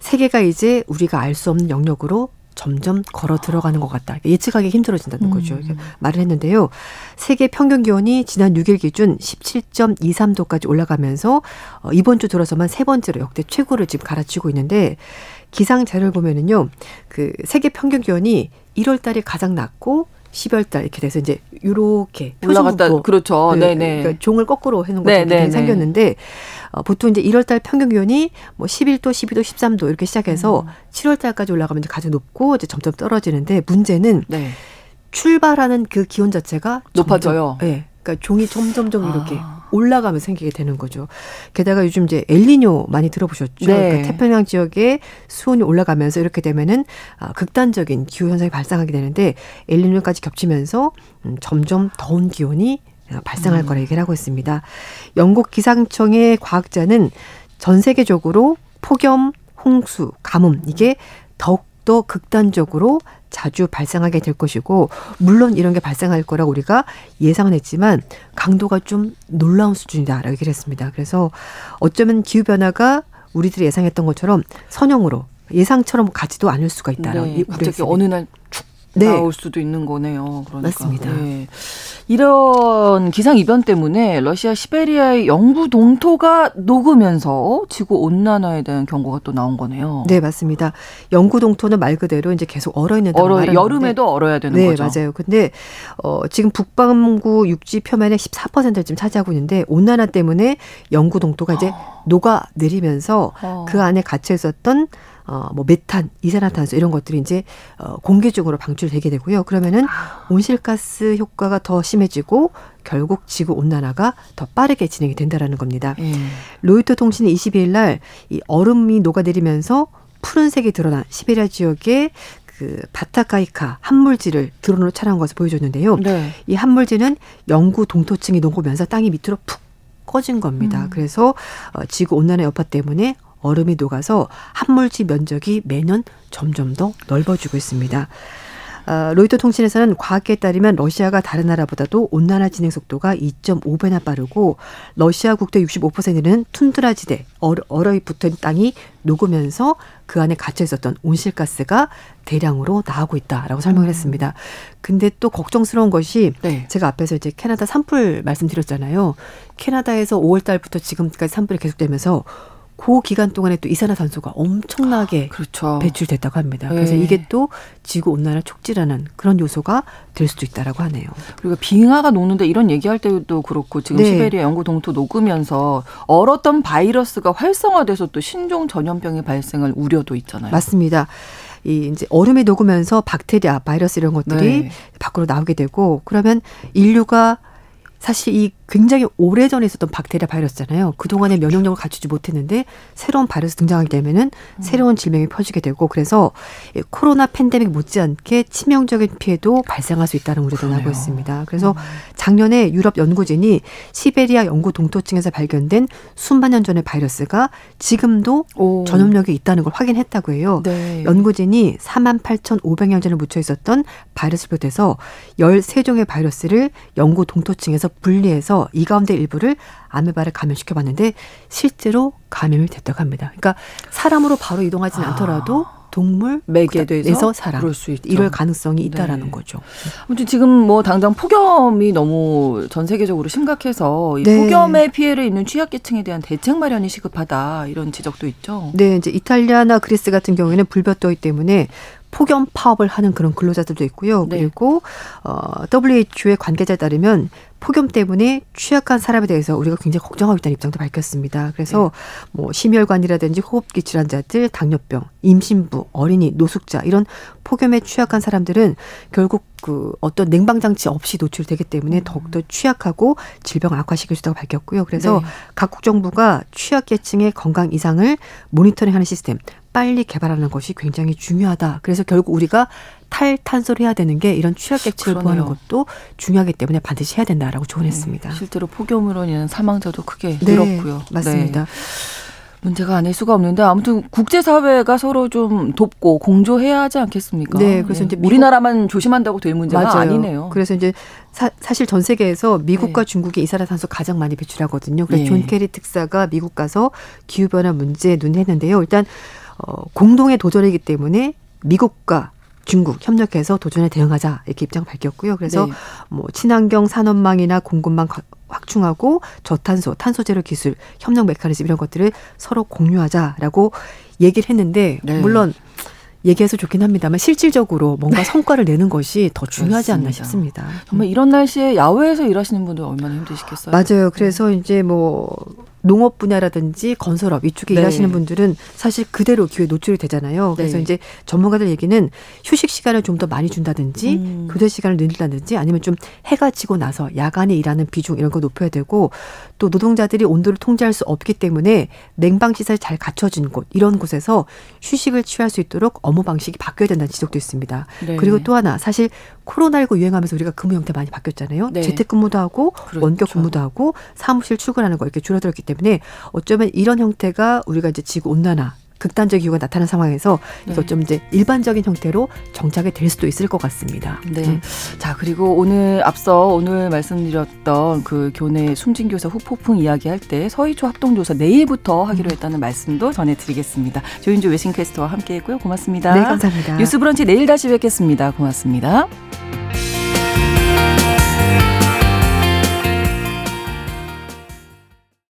세계가 이제 우리가 알 수 없는 영역으로 점점 걸어 들어가는 것 같다. 예측하기 힘들어진다는 거죠. 말을 했는데요. 세계 평균 기온이 지난 6일 기준 17.23도까지 올라가면서 이번 주 들어서만 세 번째로 역대 최고를 지금 갈아치우고 있는데 기상 자료를 보면은요, 그 세계 평균 기온이 1월 달이 가장 낮고 10월 달 이렇게 돼서 이제 이렇게 올라갔다. 그렇죠. 네네. 그러니까 종을 거꾸로 해놓은 것처럼 생겼는데 보통 이제 1월 달 평균 기온이 뭐 11도, 12도, 13도 이렇게 시작해서 7월 달까지 올라가면 이제 가장 높고 이제 점점 떨어지는데 문제는 출발하는 그 기온 자체가 높아져요. 그러니까 종이 점점 이렇게 올라가면 생기게 되는 거죠. 게다가 요즘 이제 엘리뇨 많이 들어보셨죠? 그러니까 태평양 지역에 수온이 올라가면서 이렇게 되면은 극단적인 기후 현상이 발생하게 되는데 엘리뇨까지 겹치면서 점점 더운 기온이 발생할 거라 얘기를 하고 있습니다. 영국 기상청의 과학자는 전 세계적으로 폭염, 홍수, 가뭄 이게 더욱더 극단적으로 자주 발생하게 될 것이고 물론 이런 게 발생할 거라고 우리가 예상은 했지만 강도가 좀 놀라운 수준이다라고 얘기를 했습니다. 그래서 어쩌면 기후변화가 우리들이 예상했던 것처럼 선형으로 예상처럼 가지도 않을 수가 있다라고 갑자기 어느 날 축 나올 수도 있는 거네요. 그러니까. 맞습니다. 이런 기상 이변 때문에 러시아 시베리아의 영구 동토가 녹으면서 지구 온난화에 대한 경고가 또 나온 거네요. 네, 맞습니다. 영구 동토는 말 그대로 이제 계속 얼어 있는 동안 여름에도 얼어야 되는 거죠. 네, 맞아요. 근데 지금 북반구 육지 표면의 14%를 지금 차지하고 있는데 온난화 때문에 영구 동토가 이제 녹아 내리면서 그 안에 갇혀 있었던 뭐 메탄, 이산화탄소 이런 것들이 이제 공기중으로 방출되게 되고요. 그러면은 온실가스 효과가 더 심해지고 결국 지구 온난화가 더 빠르게 진행이 된다라는 겁니다. 로이터 통신이 22일 날 이 얼음이 녹아내리면서 푸른색이 드러난 시베리아 지역의 그 바타카이카 한물질을 드론으로 촬영한 것을 보여줬는데요. 이 한물질은 영구 동토층이 녹으면서 땅이 밑으로 푹 꺼진 겁니다. 그래서 지구 온난화 여파 때문에 얼음이 녹아서 한물질 면적이 매년 점점 더 넓어지고 있습니다. 로이터 통신에서는 과학계에 따르면 러시아가 다른 나라보다도 온난화 진행 속도가 2.5배나 빠르고 러시아 국토의 65%는 툰드라 지대, 얼어이 붙은 땅이 녹으면서 그 안에 갇혀 있었던 온실가스가 대량으로 나오고 있다라고 설명을 했습니다. 근데 또 걱정스러운 것이 제가 앞에서 이제 캐나다 산불 말씀드렸잖아요. 캐나다에서 5월 달부터 지금까지 산불이 계속되면서 그 기간 동안에 또 이산화탄소가 엄청나게 배출됐다고 합니다. 그래서 이게 또 지구온난화 촉진하는 그런 요소가 될 수도 있다라고 하네요. 그리고 빙하가 녹는데 이런 얘기할 때도 그렇고 지금 시베리아 영구 동토 녹으면서 얼었던 바이러스가 활성화돼서 또 신종 전염병이 발생할 우려도 있잖아요. 맞습니다. 이 이제 얼음이 녹으면서 박테리아, 바이러스 이런 것들이 밖으로 나오게 되고 그러면 인류가 사실 이 굉장히 오래전에 있었던 박테리아 바이러스잖아요. 그동안의 면역력을 갖추지 못했는데 새로운 바이러스 등장하게 되면은 새로운 질병이 퍼지게 되고 그래서 코로나 팬데믹 못지않게 치명적인 피해도 발생할 수 있다는 우려도 나오고 있습니다. 그래서 작년에 유럽 연구진이 시베리아 영구 동토층에서 발견된 수만 년 전의 바이러스가 지금도 전염력이 있다는 걸 확인했다고 해요. 연구진이 48,500년 전에 묻혀 있었던 바이러스를 비롯해서 13종의 바이러스를 영구 동토층에서 분리해서 이 가운데 일부를 아메바를 감염시켜봤는데 실제로 감염이 됐다고 합니다. 그러니까 사람으로 바로 이동하지는 않더라도 동물, 매개돼서 사람 그럴 수 있죠. 이럴 가능성이 있다라는 거죠. 아무튼 지금 뭐 당장 폭염이 너무 전 세계적으로 심각해서 이 폭염의 피해를 입는 취약계층에 대한 대책 마련이 시급하다 이런 지적도 있죠. 이제 이탈리아나 그리스 같은 경우에는 불볕더위 때문에 폭염 파업을 하는 그런 근로자들도 있고요. 그리고 WHO의 관계자에 따르면 폭염 때문에 취약한 사람에 대해서 우리가 굉장히 걱정하고 있다는 입장도 밝혔습니다. 그래서 뭐 심혈관이라든지 호흡기 질환자들, 당뇨병, 임신부, 어린이, 노숙자 이런 폭염에 취약한 사람들은 결국 그 어떤 냉방 장치 없이 노출되기 때문에 더욱더 취약하고 질병 악화시킬 수 있다고 밝혔고요. 그래서 각국 정부가 취약계층의 건강 이상을 모니터링하는 시스템 빨리 개발하는 것이 굉장히 중요하다. 그래서 결국 우리가 탈탄소를 해야 되는 게 이런 취약계층을 보호하는 것도 중요하기 때문에 반드시 해야 된다라고 조언했습니다. 실제로 폭염으로 인한 사망자도 크게 늘었고요. 맞습니다. 네. 문제가 아닐 수가 없는데 아무튼 국제사회가 서로 좀 돕고 공조해야 하지 않겠습니까? 네, 그래서 이제 우리나라만 조심한다고 될 문제가 아니네요. 그래서 이제 사실 전 세계에서 미국과 중국이 이산화탄소 가장 많이 배출하거든요. 그래서 존 캐리 특사가 미국 가서 기후 변화 문제에 눈했는데요. 일단 공동의 도전이기 때문에 미국과 중국 협력해서 도전에 대응하자 이렇게 입장을 밝혔고요. 그래서 뭐 친환경 산업망이나 공급망 확충하고 저탄소, 탄소제로 기술, 협력 메커니즘 이런 것들을 서로 공유하자라고 얘기를 했는데 물론 얘기해서 좋긴 합니다만 실질적으로 뭔가 성과를 내는 것이 더 중요하지 않나 싶습니다. 정말 이런 날씨에 야외에서 일하시는 분들 얼마나 힘드시겠어요. 맞아요. 그래서 이제 뭐 농업 분야라든지 건설업 이쪽에 일하시는 분들은 사실 그대로 기후에 노출이 되잖아요. 그래서 이제 전문가들 얘기는 휴식 시간을 좀 더 많이 준다든지 교대 시간을 늘린다든지 아니면 좀 해가 지고 나서 야간에 일하는 비중 이런 거 높여야 되고 또 노동자들이 온도를 통제할 수 없기 때문에 냉방 시설이 잘 갖춰진 곳 이런 곳에서 휴식을 취할 수 있도록 업무 방식이 바뀌어야 된다는 지적도 있습니다. 그리고 또 하나 사실 코로나19 유행하면서 우리가 근무 형태 많이 바뀌었잖아요. 재택근무도 하고 원격근무도 하고 사무실 출근하는 거 이렇게 줄어들었기 때문에 어쩌면 이런 형태가 우리가 이제 지구 온난화 극단적 기후가 나타난 상황에서 이거 좀 이제 일반적인 형태로 정착이 될 수도 있을 것 같습니다. 네. 자, 그리고 앞서 오늘 말씀드렸던 그 교내 숨진 교사 후폭풍 이야기할 때 서이초 합동조사 내일부터 하기로 했다는 말씀도 전해드리겠습니다. 조윤주 외신캐스터와 함께했고요. 고맙습니다. 네, 감사합니다. 뉴스 브런치 내일 다시 뵙겠습니다. 고맙습니다.